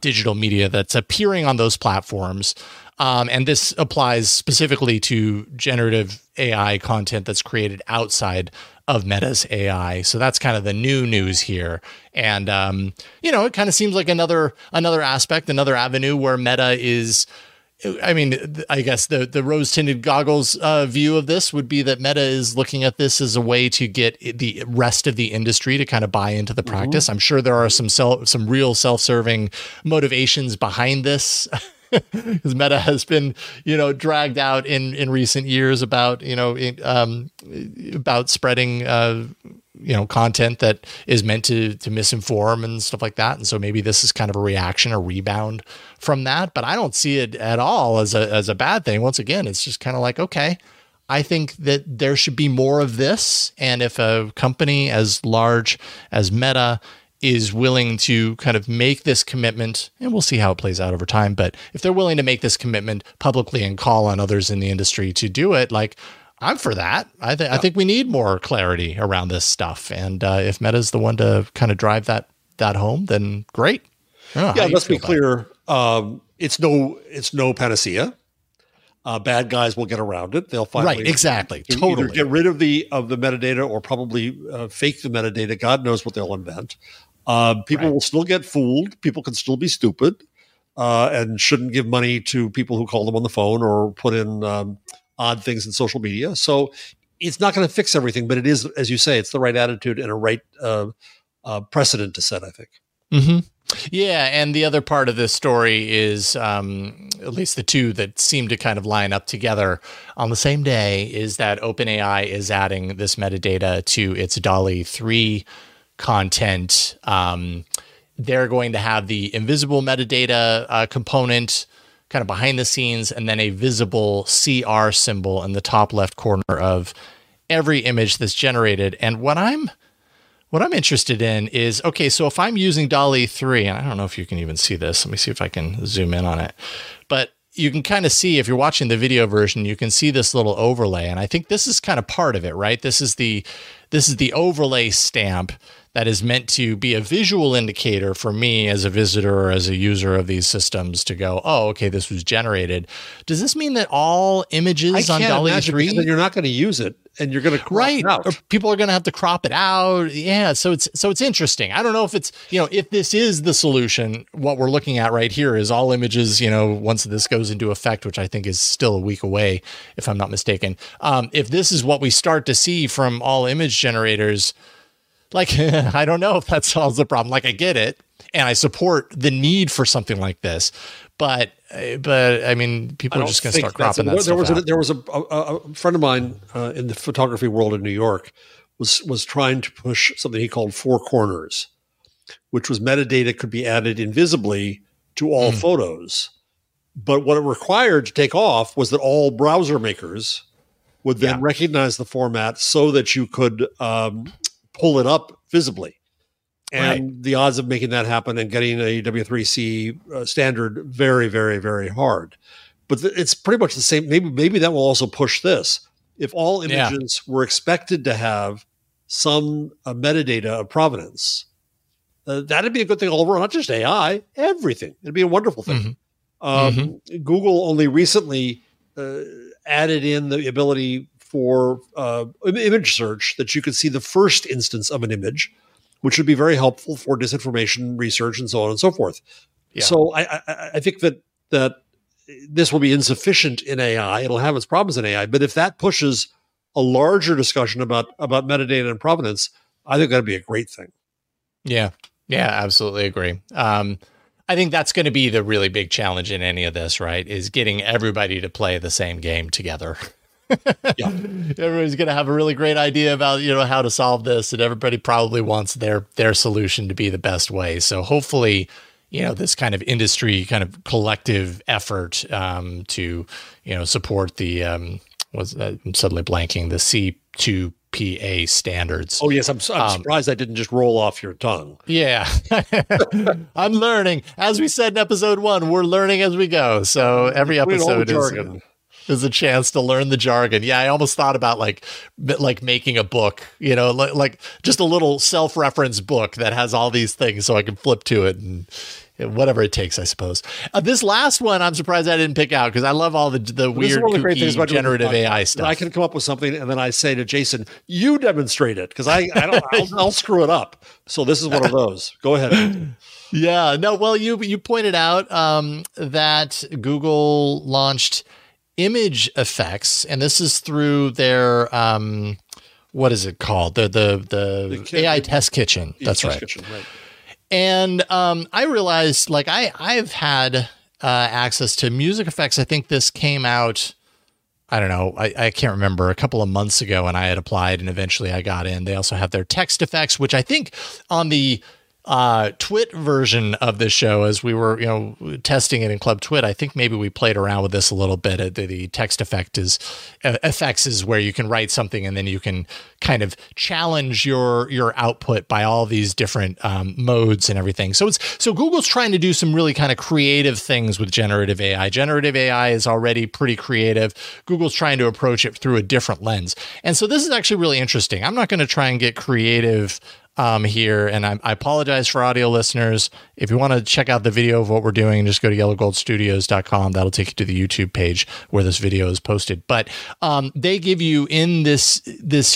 digital media that's appearing on those platforms. And this applies specifically to generative AI content that's created outside of Meta's AI. So that's kind of the new news here. And, it kind of seems like another aspect, another avenue where Meta is, I guess the rose-tinted goggles view of this would be that Meta is looking at this as a way to get the rest of the industry to kind of buy into the practice. I'm sure there are some real self-serving motivations behind this, because Meta has been, dragged out in recent years about, about spreading, content that is meant to misinform and stuff like that. And so maybe this is kind of a reaction, a rebound from that, but I don't see it at all as a bad thing. Once again, it's just kind of like, okay, I think that there should be more of this. And if a company as large as Meta is willing to kind of make this commitment, and we'll see how it plays out over time, but if they're willing to make this commitment publicly and call on others in the industry to do it, like, I'm for that. I think we need more clarity around this stuff. And if Meta's the one to kind of drive that home, then great. Yeah, let's be clear. It's no panacea. Bad guys will get around it. They'll find right. Exactly. Totally get rid of the metadata, or probably fake the metadata. God knows what they'll invent. People will still get fooled. People can still be stupid, and shouldn't give money to people who call them on the phone or put in odd things in social media. So it's not going to fix everything, but it is, as you say, it's the right attitude and a right precedent to set, I think. Mm-hmm. Yeah. And the other part of this story is, at least the two that seem to kind of line up together on the same day, is that OpenAI is adding this metadata to its DALL-E 3 content. They're going to have the invisible metadata component kind of behind the scenes, and then a visible CR symbol in the top left corner of every image that's generated. And what I'm interested in is, okay, so if I'm using DALL-E 3, and I don't know if you can even see this. Let me see if I can zoom in on it. But you can kind of see, if you're watching the video version, you can see this little overlay. And I think this is kind of part of it, right? This is the overlay stamp that is meant to be a visual indicator for me as a visitor or as a user of these systems to go, oh, okay, this was generated. Does this mean that all images on DALL-E 3? You're not going to use it, and you're going to crop it out. Or people are going to have to crop it out. Yeah, so it's interesting. I don't know if it's, you know, if this is the solution. What we're looking at right here is all images, you know, once this goes into effect, which I think is still a week away, if I'm not mistaken. If this is what we start to see from all image generators, like, I don't know if that solves the problem. Like, I get it, and I support the need for something like this, but I mean, people are just going to start cropping that stuff out. There was a friend of mine in the photography world in New York was trying to push something he called four corners, which was metadata could be added invisibly to all photos. But what it required to take off was that all browser makers would then recognize the format so that you could pull it up visibly. And the odds of making that happen and getting a W3C standard, very, very, very hard. But it's pretty much the same. Maybe that will also push this. If all images were expected to have some metadata of provenance, that'd be a good thing all over, not just AI, everything. It'd be a wonderful thing. Google only recently added in the ability for image search that you could see the first instance of an image, which would be very helpful for disinformation research and so on and so forth. Yeah. So I think that this will be insufficient in AI. It'll have its problems in AI, but if that pushes a larger discussion about metadata and provenance, I think that'd be a great thing. Yeah. Yeah, absolutely agree. I think that's going to be the really big challenge in any of this, right? Is getting everybody to play the same game together. Yeah. Everybody's going to have a really great idea about, you know, how to solve this, and everybody probably wants their solution to be the best way. So hopefully, you know, this kind of industry kind of collective effort to, you know, support the I'm suddenly blanking, the C2PA standards. Oh yes, I'm surprised I didn't just roll off your tongue. Yeah. I'm learning. As we said in episode 1, we're learning as we go. So every episode is a chance to learn the jargon. Yeah, I almost thought about like making a book, you know, like just a little self-reference book that has all these things so I can flip to it and whatever it takes, I suppose. This last one, I'm surprised I didn't pick out because I love all the weird, kooky, generative AI stuff. I can come up with something and then I say to Jason, you demonstrate it because I'll screw it up. So this is one of those. Go ahead. Yeah, no, well, you pointed out that Google launched image effects, and this is through their what is it called, the AI test kitchen. That's right. And I realized, like, I've had access to music effects. I think this came out, I don't know, I can't remember, a couple of months ago, and I had applied and eventually I got in. They also have their text effects, which I think on the Twit version of this show, as we were, you know, testing it in Club Twit, I think maybe we played around with this a little bit. The text effects is where you can write something and then you can kind of challenge your output by all these different modes and everything. So Google's trying to do some really kind of creative things with generative AI. Generative AI is already pretty creative. Google's trying to approach it through a different lens. And so this is actually really interesting. I'm not going to try and get creative here, and I apologize for audio listeners. If you want to check out the video of what we're doing, just go to yellowgoldstudios.com. That'll take you to the YouTube page where this video is posted. But they give you in this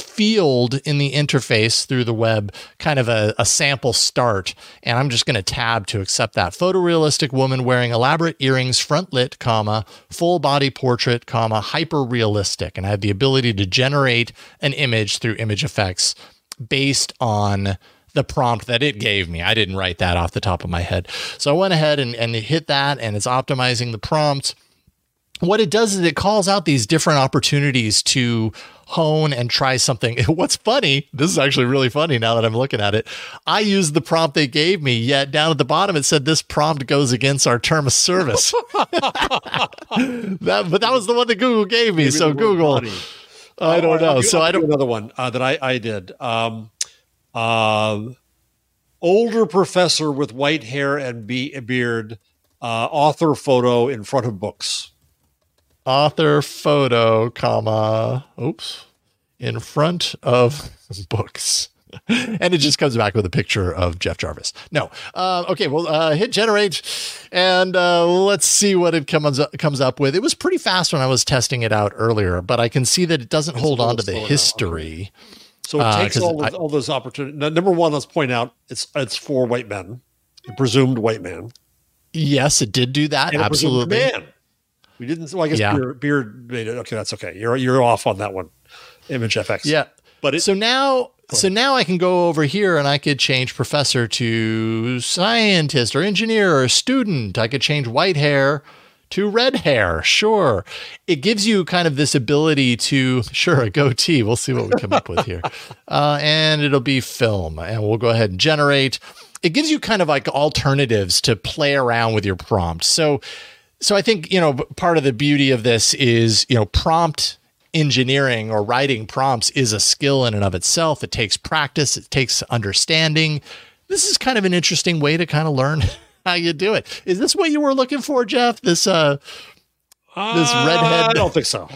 field in the interface through the web kind of a sample start, and I'm just going to tab to accept that. Photorealistic woman wearing elaborate earrings, front lit, comma, full body portrait, comma, hyper realistic. And I have the ability to generate an image through image effects based on the prompt that it gave me. I didn't write that off the top of my head. So I went ahead and hit that, and it's optimizing the prompt. What it does is it calls out these different opportunities to hone and try something. What's funny, this is actually really funny now that I'm looking at it, I used the prompt they gave me, yet down at the bottom it said this prompt goes against our term of service. But that was the one that Google gave me. So Google... Funny. I don't know. I do another one that I did. Older professor with white hair and beard, author photo in front of books. author photo, comma, oops, in front of books. And it just comes back with a picture of Jeff Jarvis. No. Okay. Well, hit generate and let's see what it comes up with. It was pretty fast when I was testing it out earlier, but I can see that it doesn't hold on to the history. Okay. So it takes all those opportunities. Number one, let's point out it's for white men, the presumed white man. Yes, it did do that. And absolutely. Man. We didn't. Well, I guess yeah. Beard made it. Okay. That's okay. You're off on that one. Image FX. Yeah. But So now I can go over here and I could change professor to scientist or engineer or student. I could change white hair to red hair. Sure. It gives you kind of this ability to, sure, a goatee. We'll see what we come up with here. And it'll be film. And we'll go ahead and generate. It gives you kind of like alternatives to play around with your prompt. So I think, part of the beauty of this is, prompt engineering or writing prompts is a skill in and of itself. It takes practice. It takes understanding. This is kind of an interesting way to kind of learn how you do it. Is this what you were looking for, Jeff? This redhead? I don't think so.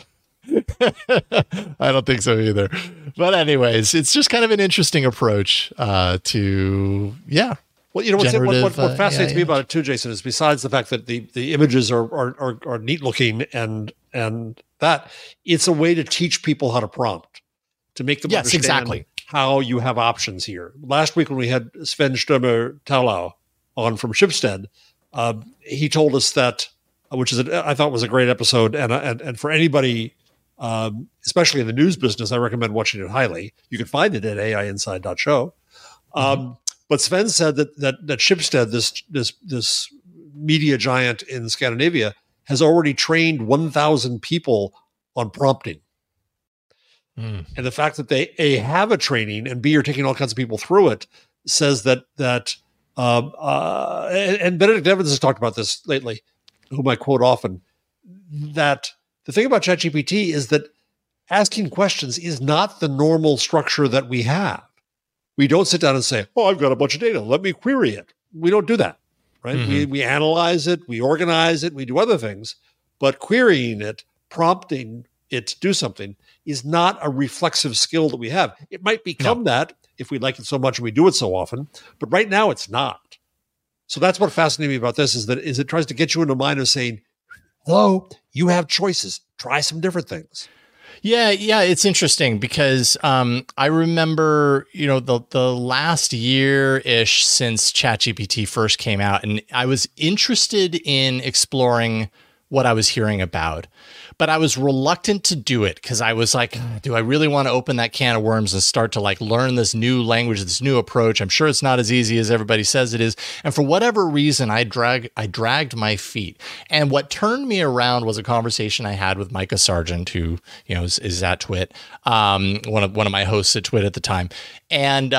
I don't think so either. But anyways, it's just kind of an interesting approach to, yeah. Well, what fascinates me about it too, Jason, is besides the fact that the images are neat looking and that it's a way to teach people how to prompt, to make them understand how you have options here. Last week when we had Sven Stürmer-Taulau on from Schibsted, he told us that, which is I thought was a great episode, and for anybody, especially in the news business, I recommend watching it highly. You can find it at AIinside.show. But Sven said that Schibsted, this media giant in Scandinavia, has already trained 1,000 people on prompting. Mm. And the fact that they, A, have a training, and B, are taking all kinds of people through it, says that and Benedict Evans has talked about this lately, whom I quote often, that the thing about ChatGPT is that asking questions is not the normal structure that we have. We don't sit down and say, oh, I've got a bunch of data. Let me query it. We don't do that, right? Mm-hmm. We analyze it. We organize it. We do other things. But querying it, prompting it to do something is not a reflexive skill that we have. It might become that if we like it so much and we do it so often. But right now it's not. So that's what fascinated me about this is it tries to get you in the mind of saying, hello, you have choices. Try some different things. Yeah, it's interesting because I remember, the last year-ish since ChatGPT first came out, and I was interested in exploring what I was hearing about, but I was reluctant to do it because I was like, do I really want to open that can of worms and start to like learn this new language, this new approach? I'm sure it's not as easy as everybody says it is. And for whatever reason, I dragged my feet. And what turned me around was a conversation I had with Micah Sargent, who, is at Twit, one of my hosts at Twit at the time. And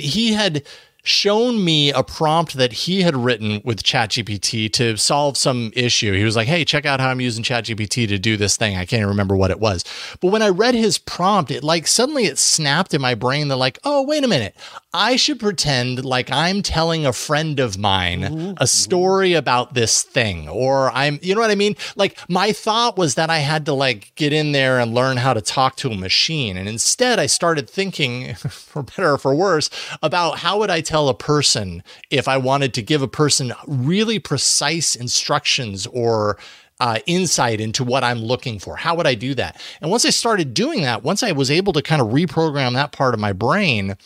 he had shown me a prompt that he had written with ChatGPT to solve some issue. He was like, hey, check out how I'm using ChatGPT to do this thing. I can't even remember what it was. But when I read his prompt, it like suddenly it snapped in my brain. They're like, oh, wait a minute. I should pretend like I'm telling a friend of mine a story about this thing, or I'm, you know what I mean? Like my thought was that I had to like get in there and learn how to talk to a machine. And instead I started thinking for better or for worse about how would I tell a person if I wanted to give a person really precise instructions or insight into what I'm looking for. How would I do that? And once I started doing that, once I was able to kind of reprogram that part of my brain,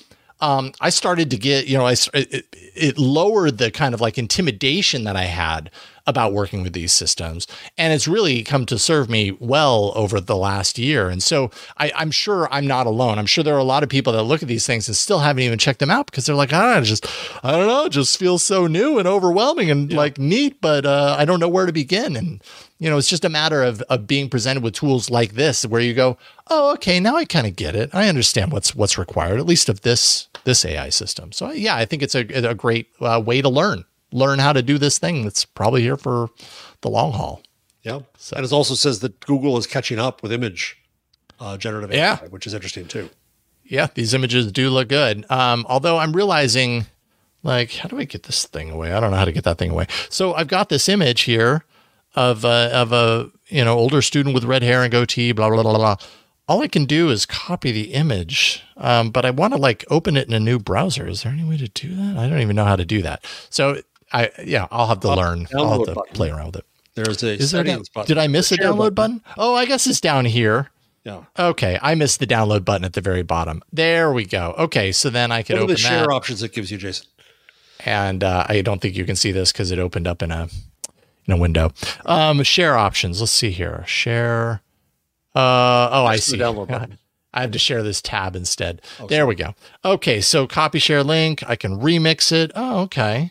I started to get, it lowered the kind of like intimidation that I had about working with these systems. And it's really come to serve me well over the last year. And so I'm sure I'm not alone. I'm sure there are a lot of people that look at these things and still haven't even checked them out because they're like, I don't know, it just feels so new and overwhelming and like neat, but I don't know where to begin. And, it's just a matter of being presented with tools like this where you go, oh, okay, now I kind of get it. I understand what's required, at least of this AI system. So yeah, I think it's a great way to learn how to do this thing that's probably here for the long haul. Yeah. So. And it also says that Google is catching up with image generative AI, which is interesting too. Yeah, these images do look good. Although I'm realizing, like, how do I get this thing away? I don't know how to get that thing away. So I've got this image here of a older student with red hair and goatee, blah, blah, blah, blah. All I can do is copy the image, but I want to like open it in a new browser. Is there any way to do that? I don't even know how to do that. So I'll have to learn. I'll have to play around with it. There's a settings button. Did I miss the download button? Oh, I guess it's down here. Yeah. Okay, I missed the download button at the very bottom. There we go. Okay, so then I could open that. What are the share options it gives you, Jason? And I don't think you can see this because it opened up in a window. Share options. Let's see here. Share. I see. Download button. I have to share this tab instead. Oh, there we go. Okay, so copy share link. I can remix it. Oh, okay.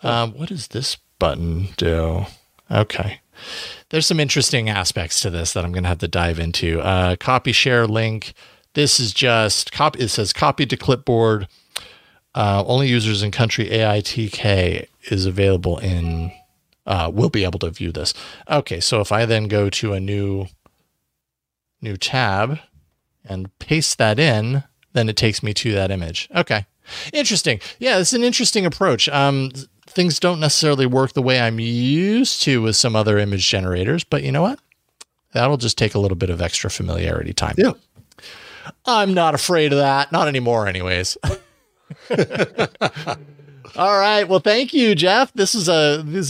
What does this button do? Okay. There's some interesting aspects to this that I'm going to have to dive into. Copy share link. This is just copy. It says copied to clipboard. Only users in country AITK is available in, will be able to view this. Okay. So if I then go to a new tab and paste that in, then it takes me to that image. Okay. Interesting. Yeah. It's an interesting approach. Things don't necessarily work the way I'm used to with some other image generators, but you know what? That'll just take a little bit of extra familiarity time. Yeah. I'm not afraid of that. Not anymore anyways. All right. Well, thank you, Jeff. These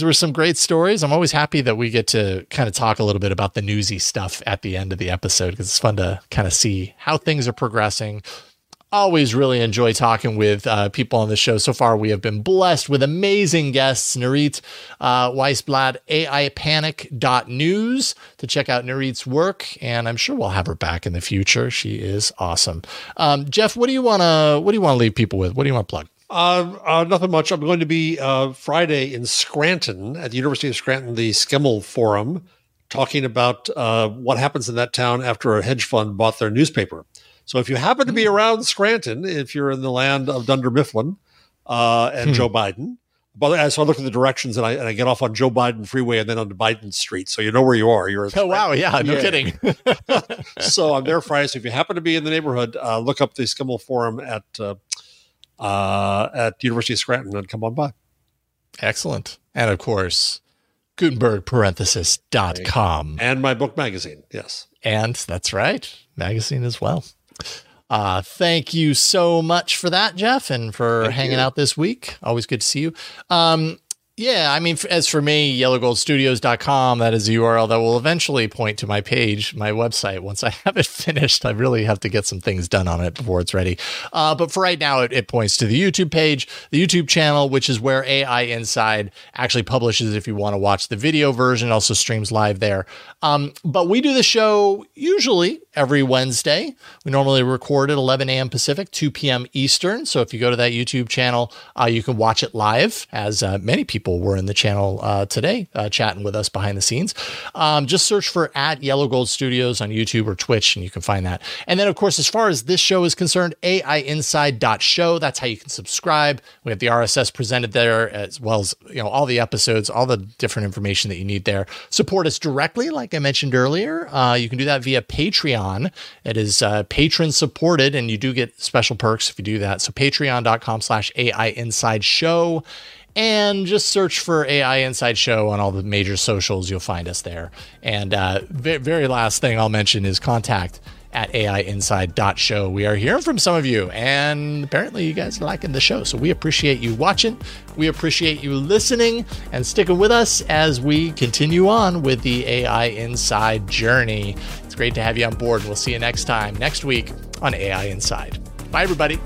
were some great stories. I'm always happy that we get to kind of talk a little bit about the newsy stuff at the end of the episode, because it's fun to kind of see how things are progressing. Always really enjoy talking with people on the show. So far, we have been blessed with amazing guests. Nirit Weiss-Blatt, AIPanic.news, to check out Nirit's work, and I'm sure we'll have her back in the future. She is awesome. Jeff, what do you want to leave people with? What do you want to plug? Nothing much. I'm going to be Friday in Scranton at the University of Scranton, the Skimmel Forum, talking about what happens in that town after a hedge fund bought their newspaper. So if you happen to be around Scranton, if you're in the land of Dunder Mifflin and Joe Biden, so I look at the directions and I get off on Joe Biden Freeway and then on the Biden Street. So you know where you are. You're in Scranton. Yeah. No kidding. So I'm there Friday. So if you happen to be in the neighborhood, look up the Skimmel Forum at University of Scranton and come on by. Excellent. And of course, GutenbergParenthesis.com. And my book magazine. Yes. And that's right. Magazine as well. Thank you so much for that, Jeff, and for hanging out this week. Always good to see you. Yeah, I mean, as for me, yellowgoldstudios.com, that is the URL that will eventually point to my page, my website. Once I have it finished, I really have to get some things done on it before it's ready. But for right now, it points to the YouTube page, the YouTube channel, which is where AI Inside actually publishes if you want to watch the video version, also streams live there. But we do the show usually every Wednesday. We normally record at 11 a.m. Pacific, 2 p.m. Eastern. So if you go to that YouTube channel, you can watch it live, as many people were in the channel today, chatting with us behind the scenes. Just search for @YellowGoldStudios on YouTube or Twitch, and you can find that. And then, of course, as far as this show is concerned, AIinside.show. That's how you can subscribe. We have the RSS presented there, as well as all the episodes, all the different information that you need there. Support us directly, like I mentioned earlier. You can do that via Patreon. It is patron supported, and you do get special perks if you do that. So patreon.com/AIinside show. And just search for AI Inside Show on all the major socials. You'll find us there. And very last thing I'll mention is contact @AIinside.show. We are hearing from some of you, and apparently you guys are liking the show. So we appreciate you watching. We appreciate you listening and sticking with us as we continue on with the AI Inside journey. It's great to have you on board. We'll see you next time, next week on AI Inside. Bye, everybody.